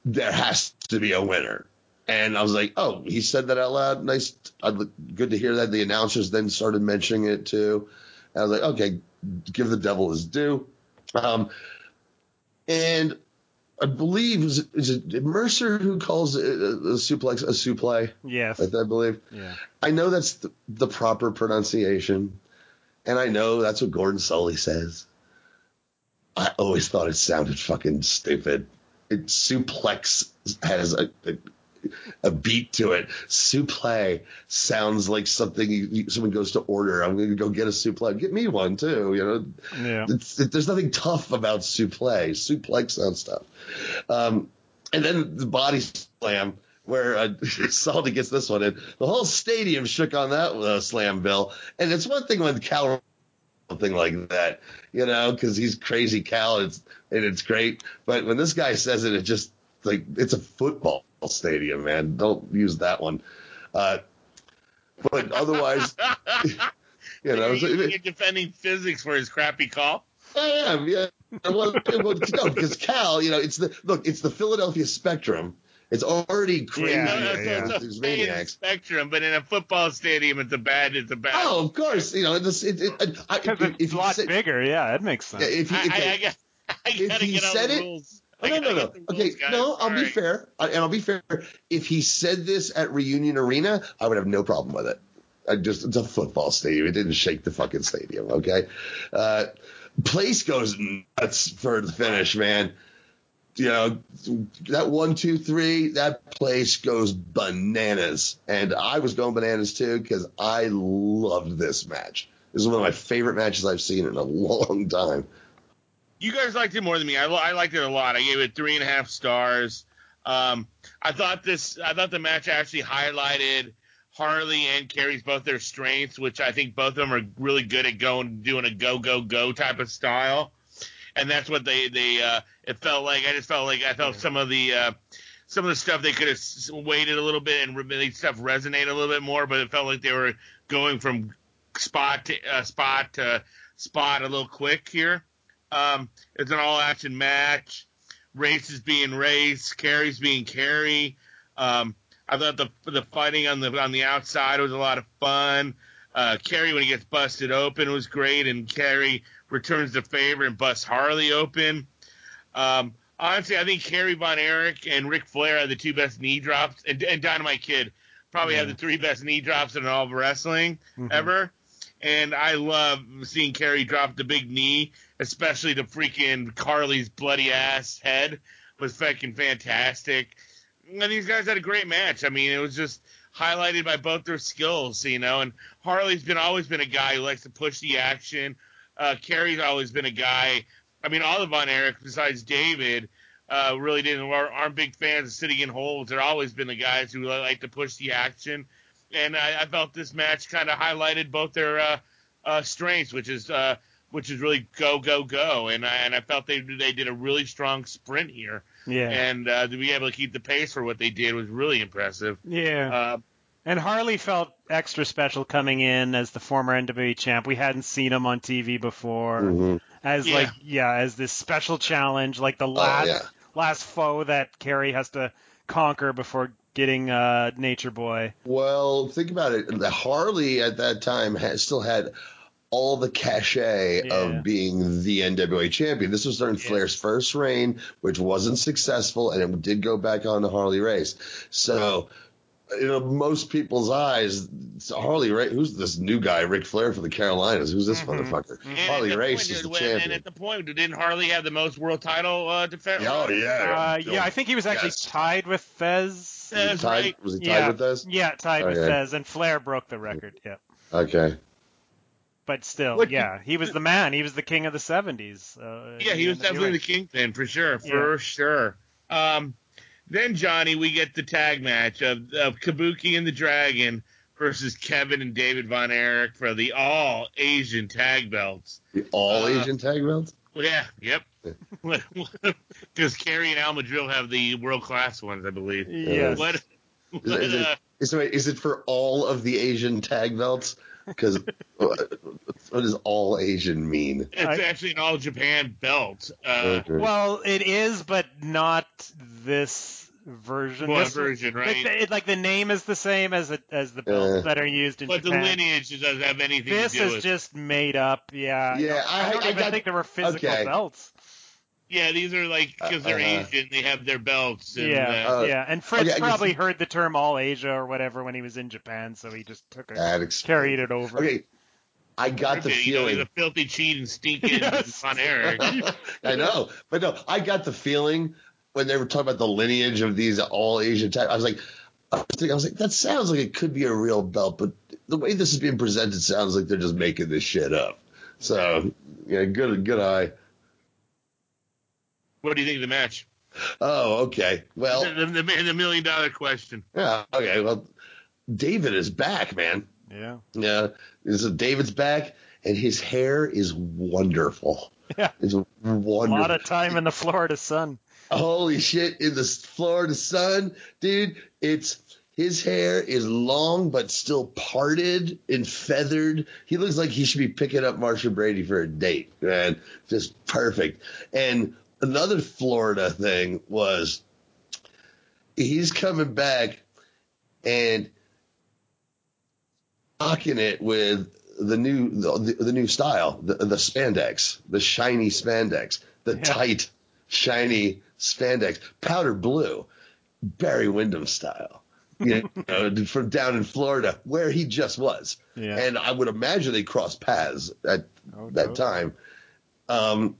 There has to be a winner. And I was like, oh, he said that out loud. Nice. I'd, good to hear that. The announcers then started mentioning it, too. And I was like, okay, give the devil his due. Um, and I believe, it was, is it Mercer who calls it a, a suplex a suplex? Yes. I, I believe. Yeah. I know that's the, the proper pronunciation. And I know that's what Gordon Sully says. I always thought it sounded fucking stupid. It, suplex has a, a, a beat to it. Suplex sounds like something you, someone goes to order. I'm going to go get a suplex. Get me one, too. You know, yeah. it, there's nothing tough about suplex. Suplex sounds tough. Um, and then the body slam, where uh, Saldi gets this one in. The whole stadium shook on that uh, slam, Bill. And it's one thing when Cal something like that, you know, because he's crazy Cal, and it's, and it's great. But when this guy says it, it just, like, it's a football stadium, man. Don't use that one. Uh, but otherwise, you know. So, you're defending physics for his crappy call? I am, yeah. Well, well, no, because Cal, you know, it's the, look, it's the Philadelphia Spectrum. It's already crazy. Yeah, no, it's, yeah. It's, it's a spectrum, but in a football stadium, it's a bad. It's a bad. Oh, of course, you know this. It, it, it, I, because if, it's if a lot say, bigger. Yeah, that makes sense. If he, if I, I, I got, I if gotta he get said it, rules. Oh, no, no, no. Rules, okay, guys. no. I'll All be right. fair, I, and I'll be fair. If he said this at Reunion Arena, I would have no problem with it. I just, it's a football stadium. It didn't shake the fucking stadium. Okay, uh, place goes nuts for the finish, man. You know, that one, two, three, that place goes bananas. And I was going bananas, too, because I loved this match. This is one of my favorite matches I've seen in a long time. You guys liked it more than me. I, I liked it a lot. I gave it three and a half stars. Um, I thought this. I thought the match actually highlighted Harley and Kerry's both their strengths, which I think both of them are really good at going, doing a go, go, go type of style. And that's what they, they uh, it felt like. I just felt like I felt yeah. some of the uh, some of the stuff they could have waited a little bit and really stuff resonated a little bit more. But it felt like they were going from spot to uh, spot to spot a little quick here. Um, it's an all action match. Race is being race. Kerry's being Kerry. Um, I thought the the fighting on the on the outside was a lot of fun. Uh, Kerry, when he gets busted open, was great, and Kerry returns the favor and busts Harley open. Um, honestly, I think Kerry Von Erich and Ric Flair are the two best knee drops, and, and Dynamite Kid probably mm-hmm. have the three best knee drops in all of wrestling mm-hmm. ever. And I love seeing Kerry drop the big knee, especially the freaking Carly's bloody ass head was fucking fantastic. And these guys had a great match. I mean, it was just highlighted by both their skills, you know. And Harley's been always been a guy who likes to push the action. Uh, Kerry's always been a guy. I mean, all the Von Erich, besides David, uh, really didn't aren't big fans of sitting in holes. They're always been the guys who like to push the action. And I, I felt this match kind of highlighted both their uh, uh, strengths, which is uh, which is really go go go. And I, and I felt they they did a really strong sprint here. Yeah. And uh, to be able to keep the pace for what they did was really impressive. Yeah. Uh, And Harley felt extra special coming in as the former N W A champ. We hadn't seen him on T V before. Mm-hmm. As yeah. like yeah, as this special challenge, like the last oh, yeah. last foe that Kerry has to conquer before getting uh, Nature Boy. Well, think about it. Harley at that time had, still had all the cachet yeah. of being the N W A champion. This was during yeah. Flair's first reign, which wasn't successful, and it did go back on to Harley Race. So. Wow. You know, most people's eyes, Harley Race, who's this new guy, Ric Flair for the Carolinas? Who's this mm-hmm. motherfucker? And Harley Race is the when, champion. And at the point, didn't Harley have the most world title uh, defense? Oh, yeah. Uh, yeah, I think he was actually yes. tied with Fez. Fez tied, right? Was he tied yeah. with Fez? Yeah, tied okay. with Fez, and Flair broke the record, yeah. Okay. But still, what, yeah, he was the man. He was the king of the seventies. Uh, yeah, he was definitely the king then, for sure, for yeah. sure. Um Then, Johnny, we get the tag match of, of Kabuki and the Dragon versus Kevin and David Von Erich for the all-Asian tag belts. The all-Asian uh, tag belts? Yeah, yep. Because Kerry and Al Madril have the world-class ones, I believe. Yes. What, what, is, is, uh, it, is, it, is it for all of the Asian tag belts? Because what does all Asian mean? It's actually an all Japan belt. Uh, okay. Well, it is, but not this version. What this version, right? It, it, like the name is the same as a, as the belts uh, that are used in but Japan. But the lineage doesn't have anything this to do with it. This is just made up, yeah. Yeah, I, I don't I, even I got, think there were physical okay. belts. Yeah, these are like, because they're uh, Asian, they have their belts. And, yeah, uh, yeah. And Fritz okay, probably guess, heard the term all Asia or whatever when he was in Japan, so he just took it, carried it over. Okay, I got the feeling. You know, he's a filthy, cheating, stinking yes. Von Erich. I know. But no, I got the feeling when they were talking about the lineage of these all-Asian types. I was like, I was, thinking, I was like, that sounds like it could be a real belt, but the way this is being presented sounds like they're just making this shit up. So, yeah, good good eye. What do you think of the match? Oh, okay. Well, the, the, the million-dollar question. Yeah, okay. Well, David is back, man. Yeah. Yeah. So David's back, and his hair is wonderful. Yeah. It's wonderful. A lot of time in the Florida sun. Holy shit, in the Florida sun, dude. It's his hair is long but still parted and feathered. He looks like he should be picking up Marsha Brady for a date, man. Just perfect. And another Florida thing was he's coming back and knocking it with the new the, the new style, the, the spandex, the shiny spandex, the yeah. tight shiny spandex, powder blue, Barry Windham style, you know, from down in Florida where he just was. Yeah. And I would imagine they crossed paths at oh, that no. time. Um,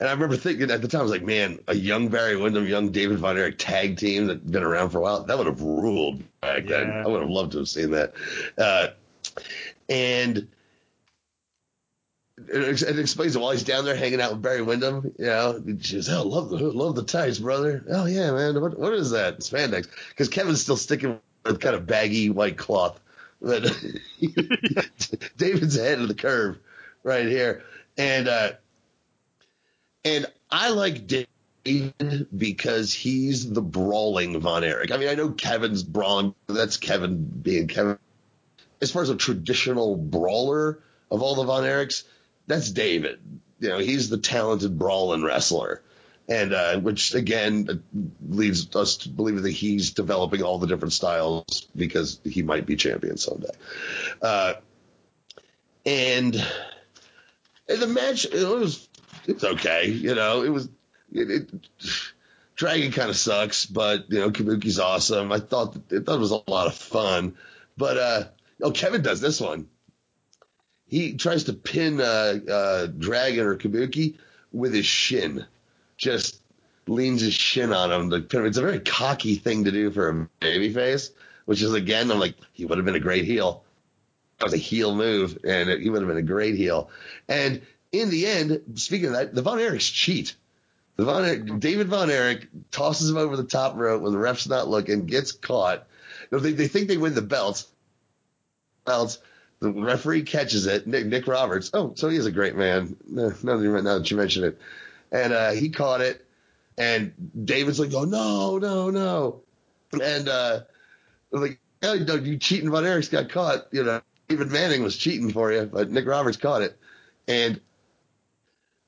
and I remember thinking at the time, I was like, man, a young Barry Windham, young David Von Erich tag team that's been around for a while, that would have ruled back yeah. then. I would have loved to have seen that. Uh, and It explains it while he's down there hanging out with Barry Windham. You know, she goes, "Oh, love the love the tights, brother." Oh yeah, man. What what is that spandex? Because Kevin's still sticking with kind of baggy white cloth, but David's ahead of the curve right here. And uh, and I like David because he's the brawling Von Erich. I mean, I know Kevin's brawn. That's Kevin being Kevin. As far as a traditional brawler of all the Von Erichs, that's David. You know, he's the talented brawling wrestler, and uh, which again leads us to believe that he's developing all the different styles because he might be champion someday. Uh, and, and the match, it was it's okay. You know, it was it, it, Dragon kind of sucks, but you know Kabuki's awesome. I thought that, I thought it was a lot of fun, but uh, oh, Kevin does this one. He tries to pin uh, uh, Dragon or Kabuki with his shin. Just leans his shin on him to pin him. It's a very cocky thing to do for a babyface, which is, again, I'm like, he would have been a great heel. That was a heel move, and it, he would have been a great heel. And in the end, speaking of that, the Von Erichs cheat. The Von Erich, David Von Erich tosses him over the top rope when the ref's not looking, gets caught. You know, they, they think they win the belts. belts. The referee catches it. Nick, Nick Roberts. Oh, so he is a great man. Now that you mention it. And uh, he caught it. And David's like, oh, no, no, no. And uh, like, oh, no, you cheating, Von Erich's got caught. You know, David Manning was cheating for you, but Nick Roberts caught it. And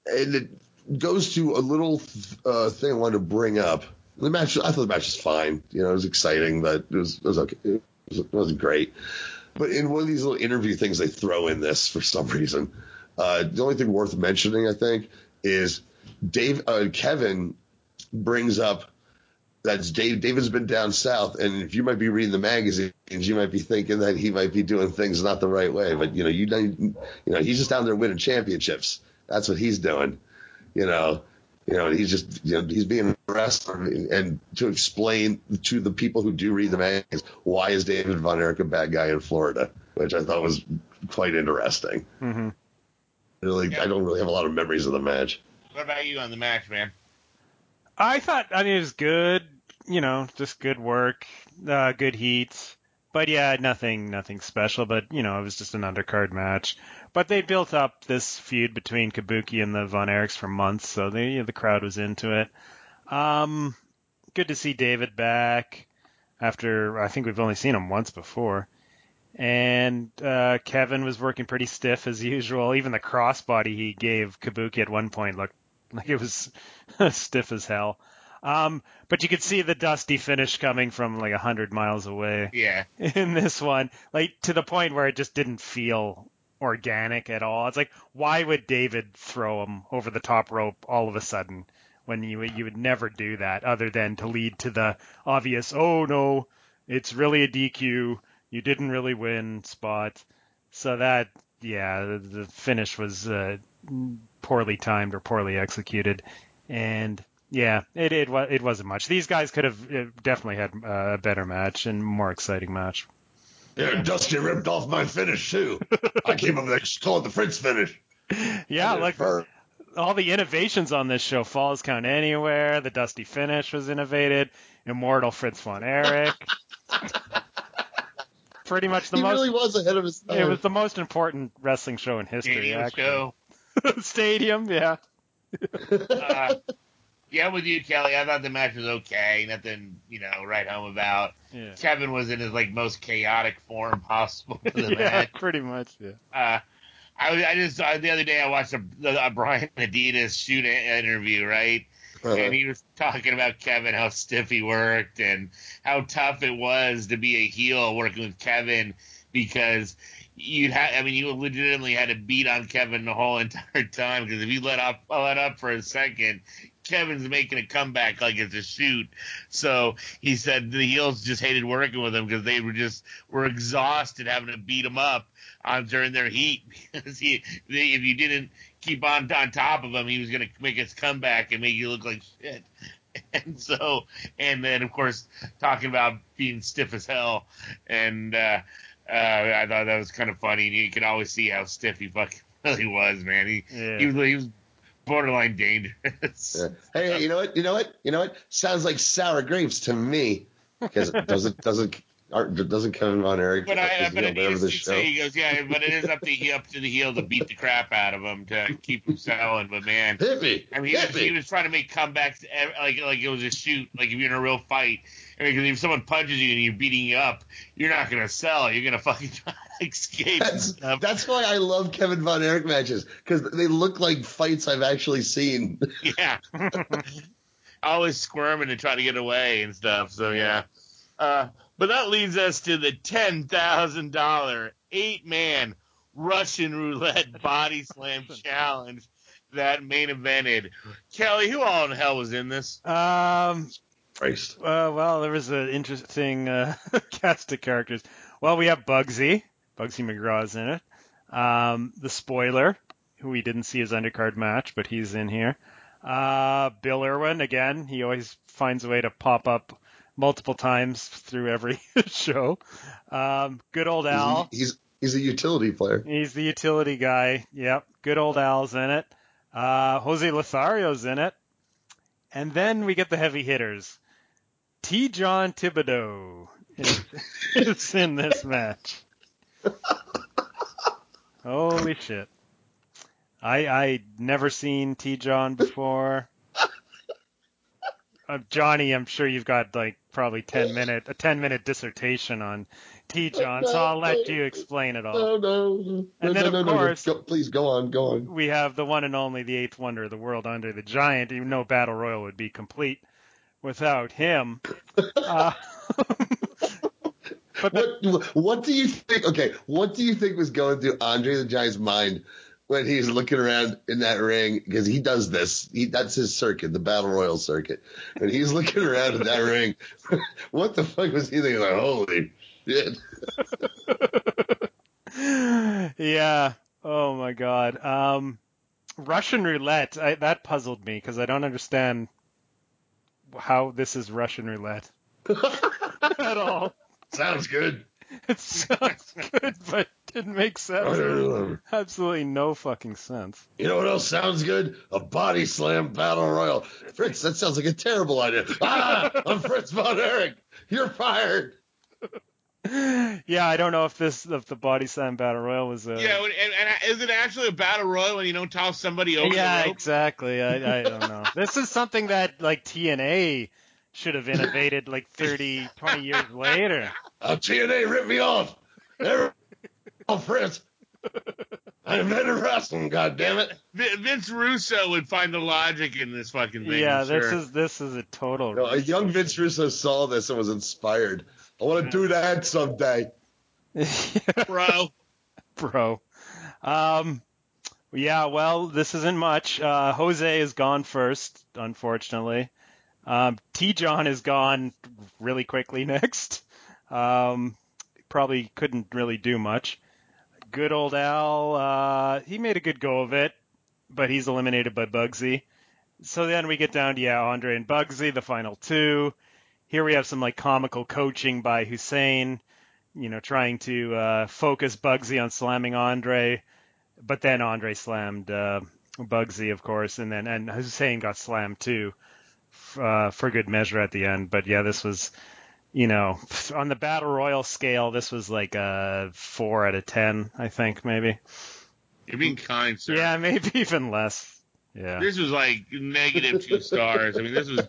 and it goes to a little uh, thing I wanted to bring up. The match, I thought the match was fine. You know, it was exciting, but it was, it was okay. It, was, it wasn't great. But in one of these little interview things, they throw in this for some reason. Uh, the only thing worth mentioning, I think, is Dave uh, Kevin brings up that Dave, David's been down south, and if you might be reading the magazines, you might be thinking that he might be doing things not the right way. But you know, you, you know, he's just down there winning championships. That's what he's doing. You know, you know, he's just you know, he's being a wrestler, and, and to explain to the people who do read the magazines why is David Von Erich a bad guy in Florida, which I thought was quite interesting. Mm-hmm. Really, yeah. I don't really have a lot of memories of the match. What about you on the match, man? I thought I mean it was good, you know, just good work, uh, good heat, but yeah, nothing, nothing special. But you know, it was just an undercard match. But they built up this feud between Kabuki and the Von Erichs for months, so they, you know, the crowd was into it. Um, good to see David back after I think we've only seen him once before. And uh, Kevin was working pretty stiff as usual. Even the crossbody he gave Kabuki at one point looked like it was stiff as hell. Um, but you could see the dusty finish coming from like one hundred miles away. Yeah. In this one, like to the point where it just didn't feel organic at all. It's like, why would David throw him over the top rope all of a sudden when you you would never do that other than to lead to the obvious, oh no, it's really a D Q, you didn't really win spot. So that yeah, the, the finish was uh, poorly timed or poorly executed. And yeah, it it, it wasn't much. These guys could have definitely had a better match and more exciting match. Yeah, Dusty ripped off my finish too. I came up with it, called the Fritz finish. Yeah, like hurt. All the innovations on this show, Falls Count Anywhere, the Dusty finish was innovated, Immortal Fritz Von Erich. Pretty much the he most. He really was ahead of his time. It was the most important wrestling show in history. Stadium actually. Show. Stadium, yeah. uh, yeah, I'm with you, Kelly. I thought the match was okay. Nothing, you know, right home about. Yeah. Kevin was in his like most chaotic form possible for the yeah, match. Pretty much. Yeah. Uh, I, I just uh, the other day I watched a, a Brian Adidas shoot an interview, right? Uh-huh. And he was talking about Kevin, how stiff he worked and how tough it was to be a heel working with Kevin because you'd have, I mean, you legitimately had to beat on Kevin the whole entire time because if you let up, let up for a second, Kevin's making a comeback like it's a shoot. So he said the heels just hated working with him because they were just were exhausted having to beat him up on during their heat because he, they, if you didn't keep on on top of him, he was going to make his comeback and make you look like shit. And so, and then of course talking about being stiff as hell, and uh, uh, I thought that was kind of funny. And you could always see how stiff he fucking really was, man. He yeah. he, was, he was borderline dangerous. Yeah. Hey, you know what? You know what? You know what? Sounds like sour grapes to me because it doesn't doesn't. Doesn't Kevin Von Erich? But I, but I did say he goes, yeah. But it is up to up to the heel to beat the crap out of him to keep him selling. But man, hit me. I mean, he was, he was trying to make comebacks like like it was a shoot. Like if you're in a real fight, I mean, if someone punches you and you're beating you up, you're not gonna sell. You're gonna fucking try to escape. That's, that's why I love Kevin Von Erich matches because they look like fights I've actually seen. Yeah, always squirming and trying to get away and stuff. So yeah. Uh, But that leads us to the ten thousand dollars eight-man Russian roulette body slam challenge that main evented. Kelly, who all in hell was in this? Um, Christ. Uh, well, there was an interesting uh, cast of characters. Well, we have Bugsy. Bugsy McGraw is in it. Um, the Spoiler, who we didn't see his undercard match, but he's in here. Uh, Bill Irwin, again, he always finds a way to pop up multiple times through every show. Um, good old Al. He's, he's he's a utility player. He's the utility guy. Yep. Good old Al's in it. Uh, Jose Lothario's in it. And then we get the heavy hitters. T. John Thibodeau is, is in this match. Holy shit. I I never seen T. John before. Uh, Johnny, I'm sure you've got like probably ten minute a ten minute dissertation on T. John, so I'll let you explain it all. No, no, no and then no, of no, course, no, go, please go on, go on. We have the one and only, the Eighth Wonder of the World, Andre the Giant. Even though Battle Royal would be complete without him. uh, but the, what, what do you think? Okay, what do you think was going through Andre the Giant's mind when he's looking around in that ring, because he does this. He, that's his circuit, the Battle Royal circuit. And he's looking around in that ring. What the fuck was he thinking? Like, holy shit. Yeah. Oh, my God. Um, Russian roulette, I, that puzzled me, because I don't understand how this is Russian roulette at all. Sounds good. It sounds good, but didn't make sense. Absolutely no fucking sense. You know what else sounds good? A body slam battle royal. Fritz, that sounds like a terrible idea. Ah, I'm Fritz Von Erich. You're fired. Yeah, I don't know if this, if the body slam battle royal was a... Yeah, and, and is it actually a battle royal when you don't toss somebody over yeah, the rope? Yeah, exactly. I, I don't know. This is something that, like, T N A should have innovated, like, thirty, twenty years later. Oh, T N A ripped me off. They're... Oh, Fritz, I invented wrestling, goddammit. Vince Russo would find the logic in this fucking thing. Yeah, this sure. is this is a total. No, a young Vince Russo saw this and was inspired. I want to do that someday, bro. Bro, um, yeah. Well, this isn't much. Uh, Jose is gone first, unfortunately. Um, T. John is gone really quickly next. Um, probably couldn't really do much. good old Al, uh, he made a good go of it, but he's eliminated by Bugsy. So then we get down to, yeah, Andre and Bugsy, the final two. Here we have some, like, comical coaching by Hussein, you know, trying to uh, focus Bugsy on slamming Andre. But then Andre slammed uh, Bugsy, of course, and then and Hussein got slammed, too, uh, for good measure at the end. But, yeah, this was, you know, on the Battle Royal scale, this was like a four out of ten, I think, maybe. You're being kind, sir. Yeah, maybe even less. Yeah. This was like negative two stars. I mean, this was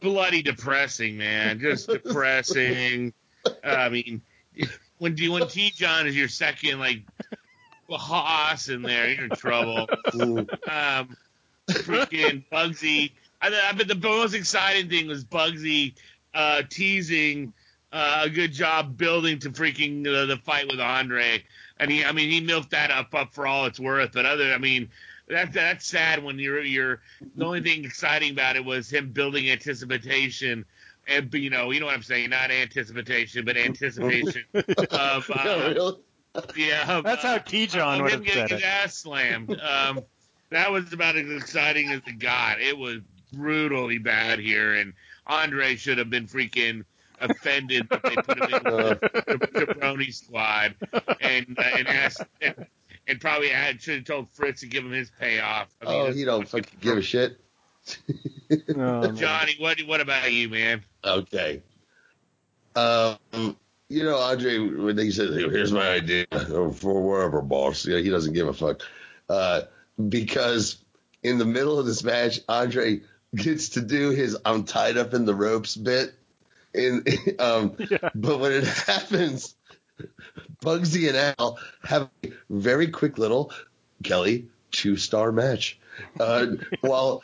bloody depressing, man. Just depressing. Uh, I mean, when do when T. John is your second like hoss in there, you're in trouble. Um, freaking Bugsy. I, I bet the most exciting thing was Bugsy uh, teasing uh, a good job building to freaking uh, the fight with Andre, and he. I mean, he milked that up up for all it's worth. But other, I mean. That, that's sad when you're, you're – the only thing exciting about it was him building anticipation and, you know, you know what I'm saying, not anticipation, but anticipation of uh, – yeah. That's uh, how T. John would have said it. Him getting his ass slammed. Um, that was about as exciting as it got. It was brutally bad here, and Andre should have been freaking – offended that they put him in the jabroni squad and uh, and asked and, and probably had, should have told Fritz to give him his payoff. I mean, oh, he don't fucking give a shit. Oh, Johnny, what what about you, man? Okay. Um, you know, Andre, when he said, "Here's my idea," or for wherever, boss, you know, he doesn't give a fuck uh, because in the middle of this match, Andre gets to do his "I'm tied up in the ropes" bit. And, um, yeah. But when it happens, Bugsy and Al have a very quick little Kelly two-star match uh, while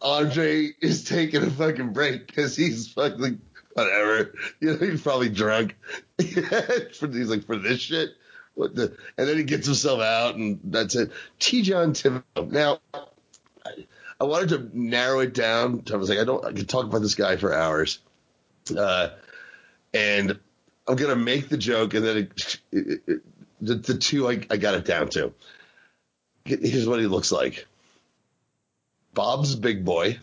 Andre is taking a fucking break because he's fucking whatever. You know, he's probably drunk. He's like, for this shit? What the? And then he gets himself out, and that's it. T. John Thibodeau. Now, I, I wanted to narrow it down. I was like, I don't. I could talk about this guy for hours. Uh, and I'm going to make the joke, and then it, it, it, the, the two I, I got it down to. Here's what he looks like. Bob's Big Boy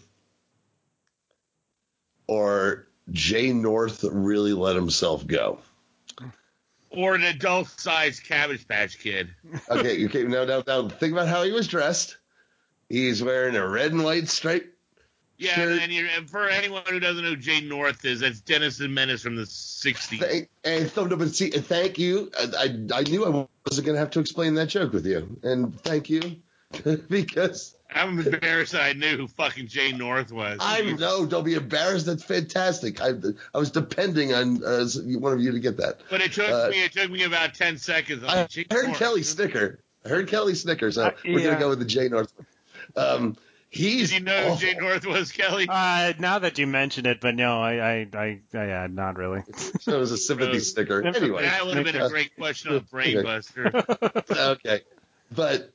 or Jay North really let himself go. Or an adult-sized Cabbage Patch Kid. Okay, okay now, now, now think about how he was dressed. He's wearing a red and white striped. Yeah, and, and, you're, and for anyone who doesn't know who Jay North is, that's Dennis the Menace from the sixties. Thank, and thumbed up and see. And thank you. I, I I knew I wasn't going to have to explain that joke with you, and thank you because I'm embarrassed that I knew who fucking Jay North was. I know. Don't be embarrassed. That's fantastic. I I was depending on uh, one of you to get that, but it took uh, me. It took me about ten seconds. I, like, I heard North. Kelly snicker. I heard Kelly snicker. So uh, yeah. We're going to go with the Jay North. Um. He's Did you know awful. Who Jay North was, Kelly? Uh, now that you mention it, but no, I, I, I, I yeah, not really. So it was a sympathy sticker. Anyway, that would have been a great question on Brainbuster. Okay, but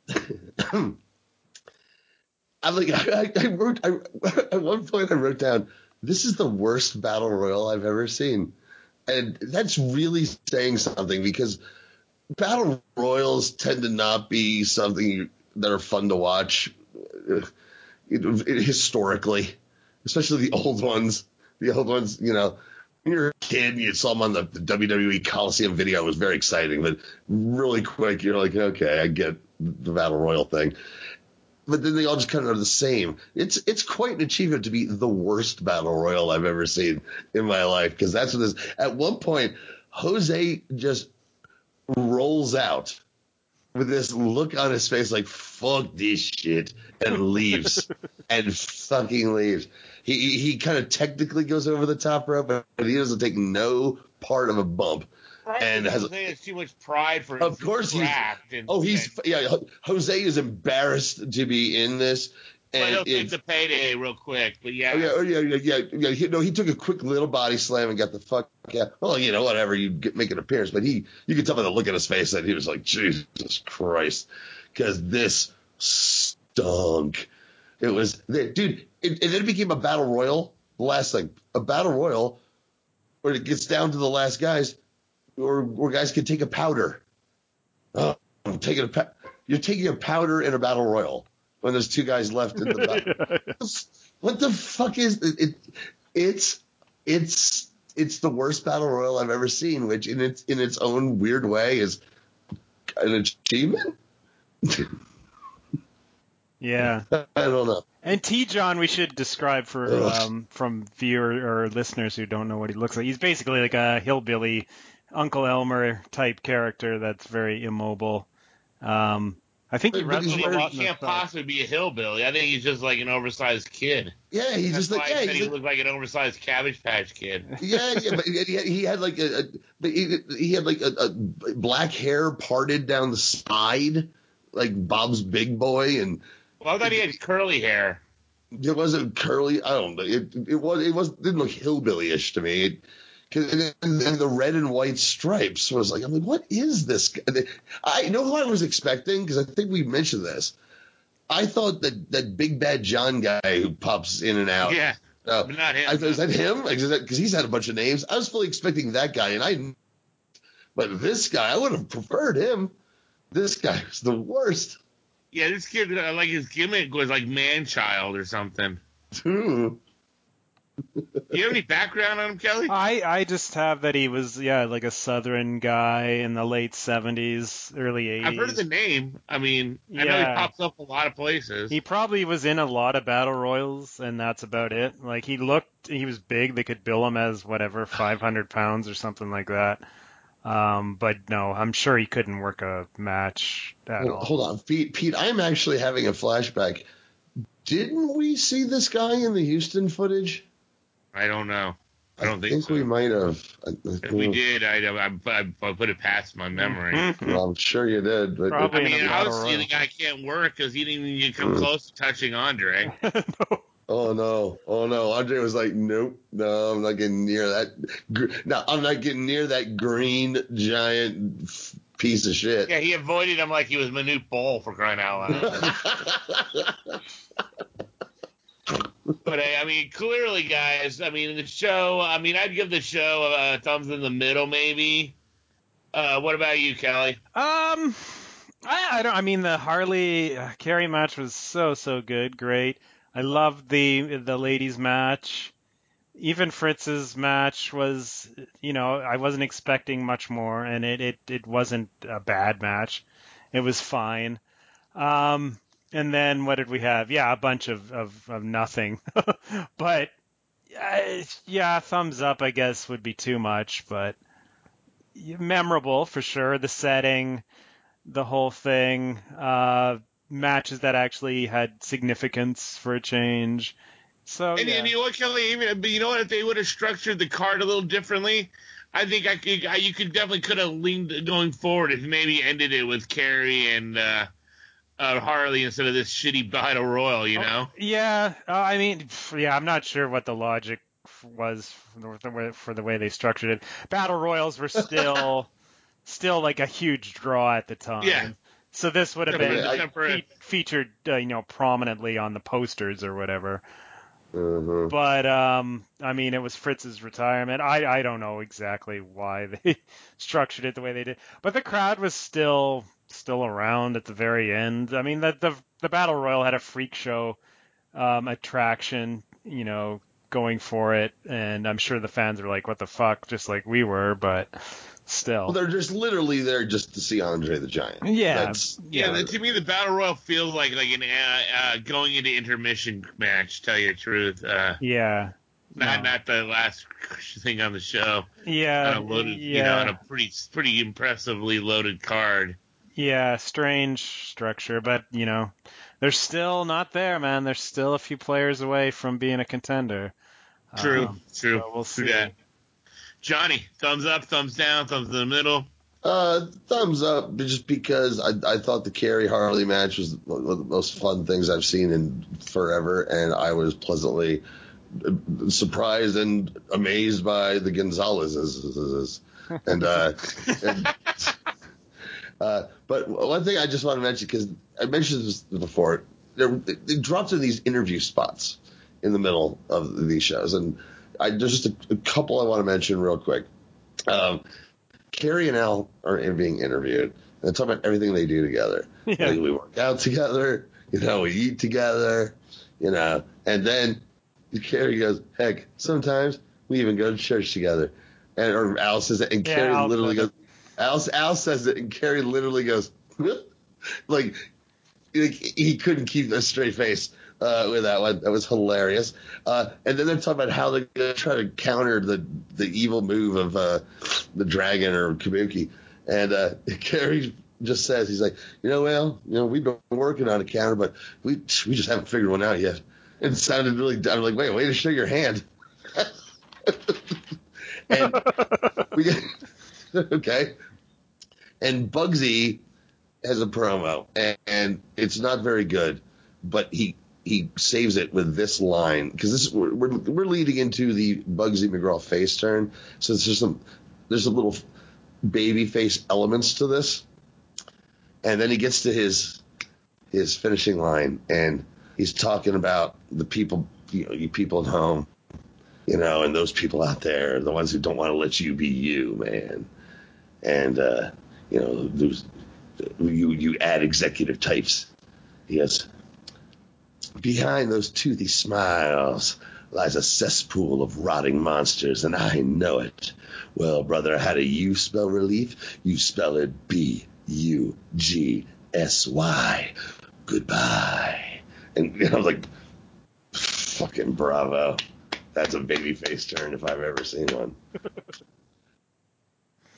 I'm like, I, I wrote I, at one point I wrote down, this is the worst battle royal I've ever seen, and that's really saying something because battle royals tend to not be something that are fun to watch. It, it, historically, especially the old ones, the old ones, you know, when you're a kid and you saw them on the, the W W E Coliseum video, it was very exciting, but really quick, you're like, okay, I get the Battle Royal thing. But then they all just kind of are the same. It's it's quite an achievement to be the worst Battle Royal I've ever seen in my life, because that's what this. At one point, Jose just rolls out with this look on his face like, fuck this shit, and leaves. and fucking leaves. He he kind of technically goes over the top rope, but he doesn't take no part of a bump. Right. And has Jose has too much pride for his Of course he's – oh, he's – yeah, Jose is embarrassed to be in this. And well, he'll take the payday real quick, but yeah. Oh, yeah, yeah, yeah, yeah. He, no, he took a quick little body slam and got the fuck out. Well, you know, whatever, you get, make an appearance. But he, you could tell by the look on his face that he was like, Jesus Christ, because this stunk. It was, they, dude, it, and then it became a battle royal. The last thing, a battle royal where it gets down to the last guys or, or guys can take a powder. oh, I'm taking a pa- you're taking a powder in a battle royal when there's two guys left in the battle. yeah, yeah. What the fuck is it? it it's it's it's the worst battle royal I've ever seen, which in its in its own weird way is an achievement. Yeah, I don't know. And T. John, we should describe for um, from viewer or listeners who don't know what he looks like. He's basically like a hillbilly, Uncle Elmer type character that's very immobile. Um, I think he, he, he can't possibly be a hillbilly. I think he's just like an oversized kid. Yeah, he's that's just like yeah, I said he like, looked like an oversized Cabbage Patch Kid. Yeah, yeah, but he had like a, a he, he had like a, a black hair parted down the side, like Bob's Big Boy and. Well, I thought he had curly hair. It wasn't curly. I don't know. It it was it was didn't look hillbilly-ish to me. It, and, and the red and white stripes was like I'm like what is this? I know who I was expecting because I think we mentioned this. I thought that that Big Bad John guy who pops in and out. Yeah, uh, but not him. I thought, is that him? Because he's had a bunch of names. I was fully expecting that guy, and I. But this guy, I would have preferred him. This guy was the worst. Yeah, this kid, like his gimmick was like Man-Child or something. Ooh. Do you have any background on him, Kelly? I, I just have that he was, yeah, like a Southern guy in the late seventies, early eighties. I've heard of the name. I mean, I yeah. know he pops up a lot of places. He probably was in a lot of battle royals, and that's about it. Like, he looked, he was big. They could bill him as, whatever, five hundred pounds or something like that. Um, but no, I'm sure he couldn't work a match at well, all. Hold on, Pete, Pete, I'm actually having a flashback. Didn't we see this guy in the Houston footage? I don't know. I don't I think, think so. We might have. If we did, I, I, I put it past my memory. Well, I'm sure you did. But Probably I mean, obviously the guy can't work because he didn't even come close to touching Andre. No. Oh, no. Oh, no. Andre was like, nope. No, I'm not getting near that. No, I'm not getting near that green giant piece of shit. Yeah, he avoided him like he was Manute Bol for crying out loud. But, I mean, clearly, guys, I mean, the show, I mean, I'd give the show a thumbs in the middle, maybe. Uh, what about you, Kelly? Um, I, I don't, I mean, the Harley uh, Kerry match was so, so good. Great. I loved the the ladies match. Even Fritz's match was, you know, I wasn't expecting much more, and it, it, it wasn't a bad match. It was fine. Um, and then what did we have? Yeah, a bunch of, of, of nothing. But, uh, yeah, thumbs up, I guess, would be too much. But memorable, for sure. The setting, the whole thing. Uh matches that actually had significance for a change. So and, yeah. and you know what, Kelly? Even, but you know what? If they would have structured the card a little differently, I think I could. I, you could definitely could have leaned going forward if maybe ended it with Kerry and uh, uh, Harley instead of this shitty battle royal. You know? Oh, yeah. Uh, I mean, yeah. I'm not sure what the logic was for the way, for the way they structured it. Battle royals were still still like a huge draw at the time. Yeah. So this would have been I, fe- featured, uh, you know, prominently on the posters or whatever. Uh-huh. But, um, I mean, it was Fritz's retirement. I, I don't know exactly why they structured it the way they did. But the crowd was still still around at the very end. I mean, the the, the Battle Royal had a freak show um, attraction, you know, going for it. And I'm sure the fans were like, what the fuck, just like we were, but... Still, well, they're just literally there just to see Andre the Giant. Yeah, That's, yeah. yeah. To me, the Battle Royal feels like like an uh, uh, going into intermission match. Tell you the truth. Uh, yeah. Not no. not the last thing on the show. Yeah. On a loaded, yeah. You know, on a pretty pretty impressively loaded card. Yeah, strange structure, but you know, they're still not there, man. They're still a few players away from being a contender. True. Um, true. So we'll see. Yeah. Johnny, thumbs up, thumbs down, thumbs in the middle. Uh, thumbs up, just because I, I thought the Kerry Harley match was one of the most fun things I've seen in forever, and I was pleasantly surprised and amazed by the Gonzalezes. And, uh, and uh, but one thing I just want to mention, because I mentioned this before, they, they dropped in these interview spots in the middle of these shows, and. I, there's just a, a couple I want to mention real quick. Um, Kerry and Al are being interviewed, And it's about everything they do together. Yeah. Like we work out together, you know, we eat together, you know. And then Kerry goes, heck, sometimes we even go to church together. And or Al says it, and yeah, Kerry Al literally goes, Al, Al says it, and Kerry literally goes, like, like, he couldn't keep a straight face uh, with that one. That was hilarious. Uh, and then they're talking about how they're going to try to counter the, the evil move of uh, the Dragon or Kabuki. And uh, Kerry just says, he's like, you know, well, you know, we've been working on a counter, but we we just haven't figured one out yet. And it sounded really dumb. I'm like, wait, way to show your hand. And we okay. And Bugsy has a promo, and, and it's not very good, but he he saves it with this line because this we're, we're we're leading into the Bugsy McGraw face turn. So there's some there's a little baby face elements to this, and then he gets to his his finishing line, and he's talking about the people, you know, you people at home, you know, and those people out there, the ones who don't want to let you be you, man. And, uh, you know, those, you, you add executive types. He goes, behind those toothy smiles lies a cesspool of rotting monsters, and I know it. Well, brother, how do you spell relief? You spell it B U G S Y. Goodbye. And I was like, fucking bravo. That's a baby face turn if I've ever seen one.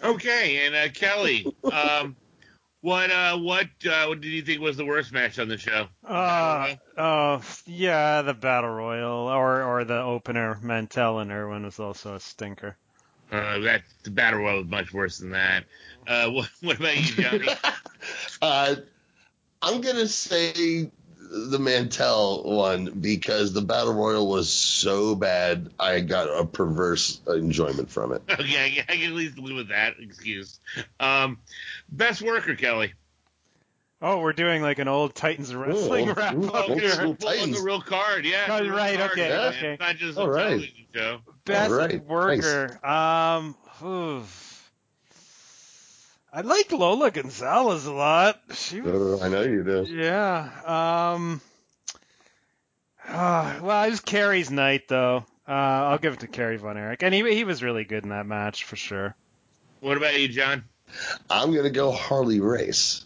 Okay, and uh, Kelly, um, what uh, what uh, what did you think was the worst match on the show? Uh, oh, yeah, the Battle Royal or or the opener. Mantell and Irwin was also a stinker. Uh, that the Battle Royal was much worse than that. Uh, what, what about you, Johnny? uh, I'm gonna say the Mantell one, because the Battle Royal was so bad, I got a perverse enjoyment from it. Okay, I can at least live with that excuse. Um, best worker, Kelly. Oh, we're doing like an old Titans wrestling ooh, wrap up. Old school Titans. A real card, yeah. Oh, right, card, okay, yeah. okay. It's not just all a right. television show. Best right. worker. Thanks. Um, oof. I like Lola Gonzalez a lot. She was, I know you do. Yeah. Um, uh, well, it was Kerry's night, though. Uh, I'll give it to Kerry Von Erich. And he, he was really good in that match, for sure. What about you, John? I'm going to go Harley Race.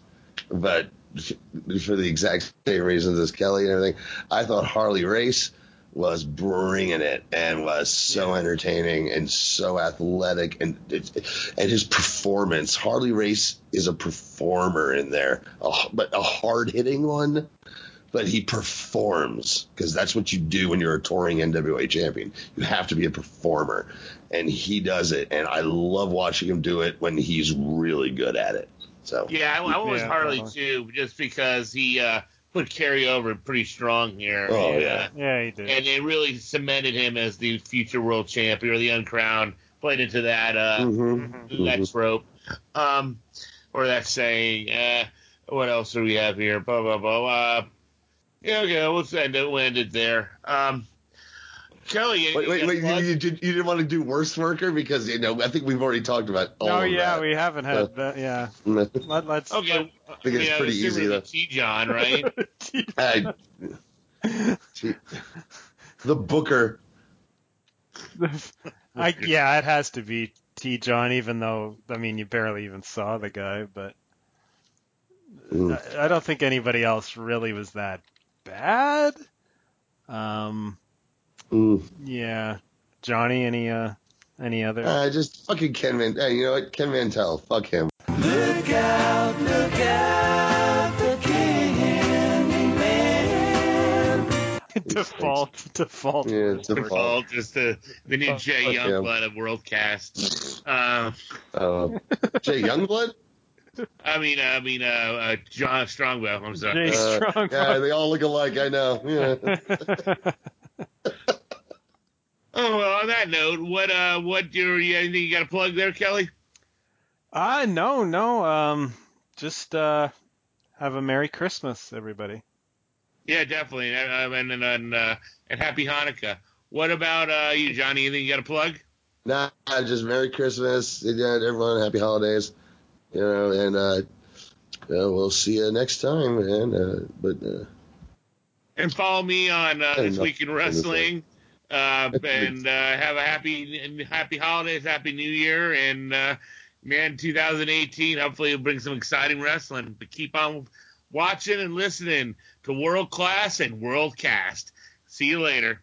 But for the exact same reasons as Kelly and everything, I thought Harley Race was bringing it and was so entertaining and so athletic, and and his performance. Harley Race is a performer in there, a, but a hard-hitting one, but he performs because that's what you do when you're a touring N W A champion. You have to be a performer, and he does it, and I love watching him do it when he's really good at it. So Yeah, I, I was yeah, Harley, uh-huh. too, just because he uh, – put Kerry over pretty strong here. Oh, and, yeah. Uh, yeah, he did. And it really cemented him as the future world champion, or the uncrowned, played into that uh, mm-hmm. that mm-hmm. trope, um, or that saying. Uh, what else do we have here? Blah, blah, blah. Uh, yeah, okay, we'll end it, we'll end it there. Um, Kelly, wait, wait, wait you, you, did, you didn't want to do worst worker because, you know, I think we've already talked about all oh, of yeah, that. Oh, yeah, we haven't had uh, that, yeah. No. Let, let's, okay. I think it's yeah, pretty easy, though. T. John, right? T. John. I, T. The Booker. I, yeah, it has to be T. John, even though, I mean, you barely even saw the guy, but mm. I, I don't think anybody else really was that bad. Um... Ooh. Yeah, Johnny. Any uh, any other? Uh, just fucking Ken Mantell. Hey, you know what? Ken Mantell. Fuck him. Look out! Look out! The Candyman. default, default. Yeah, default. default. Just the the new oh, Jay Youngblood him. Of Worldcast. Uh, oh, Jay Youngblood. I mean, I mean, uh, uh, John Strongbow. I'm sorry. Jay uh, Strongbow. Yeah, they all look alike. I know. Yeah. Oh, well, on that note, what uh, what do you anything you got to plug there, Kelly? Ah, uh, no, no. Um, just uh, have a Merry Christmas, everybody. Yeah, definitely, and and and, uh, and Happy Hanukkah. What about uh, you, Johnny? Anything you got to plug? Nah, just Merry Christmas, everyone. Happy holidays, you know, and uh, Uh, we'll see you next time, man. Uh, but uh, and follow me on uh, This Week in Wrestling. Uh, and uh, have a happy, happy holidays, happy New Year, and uh, man, two thousand eighteen. Hopefully, it'll bring some exciting wrestling. But keep on watching and listening to World Class and Worldcast. See you later.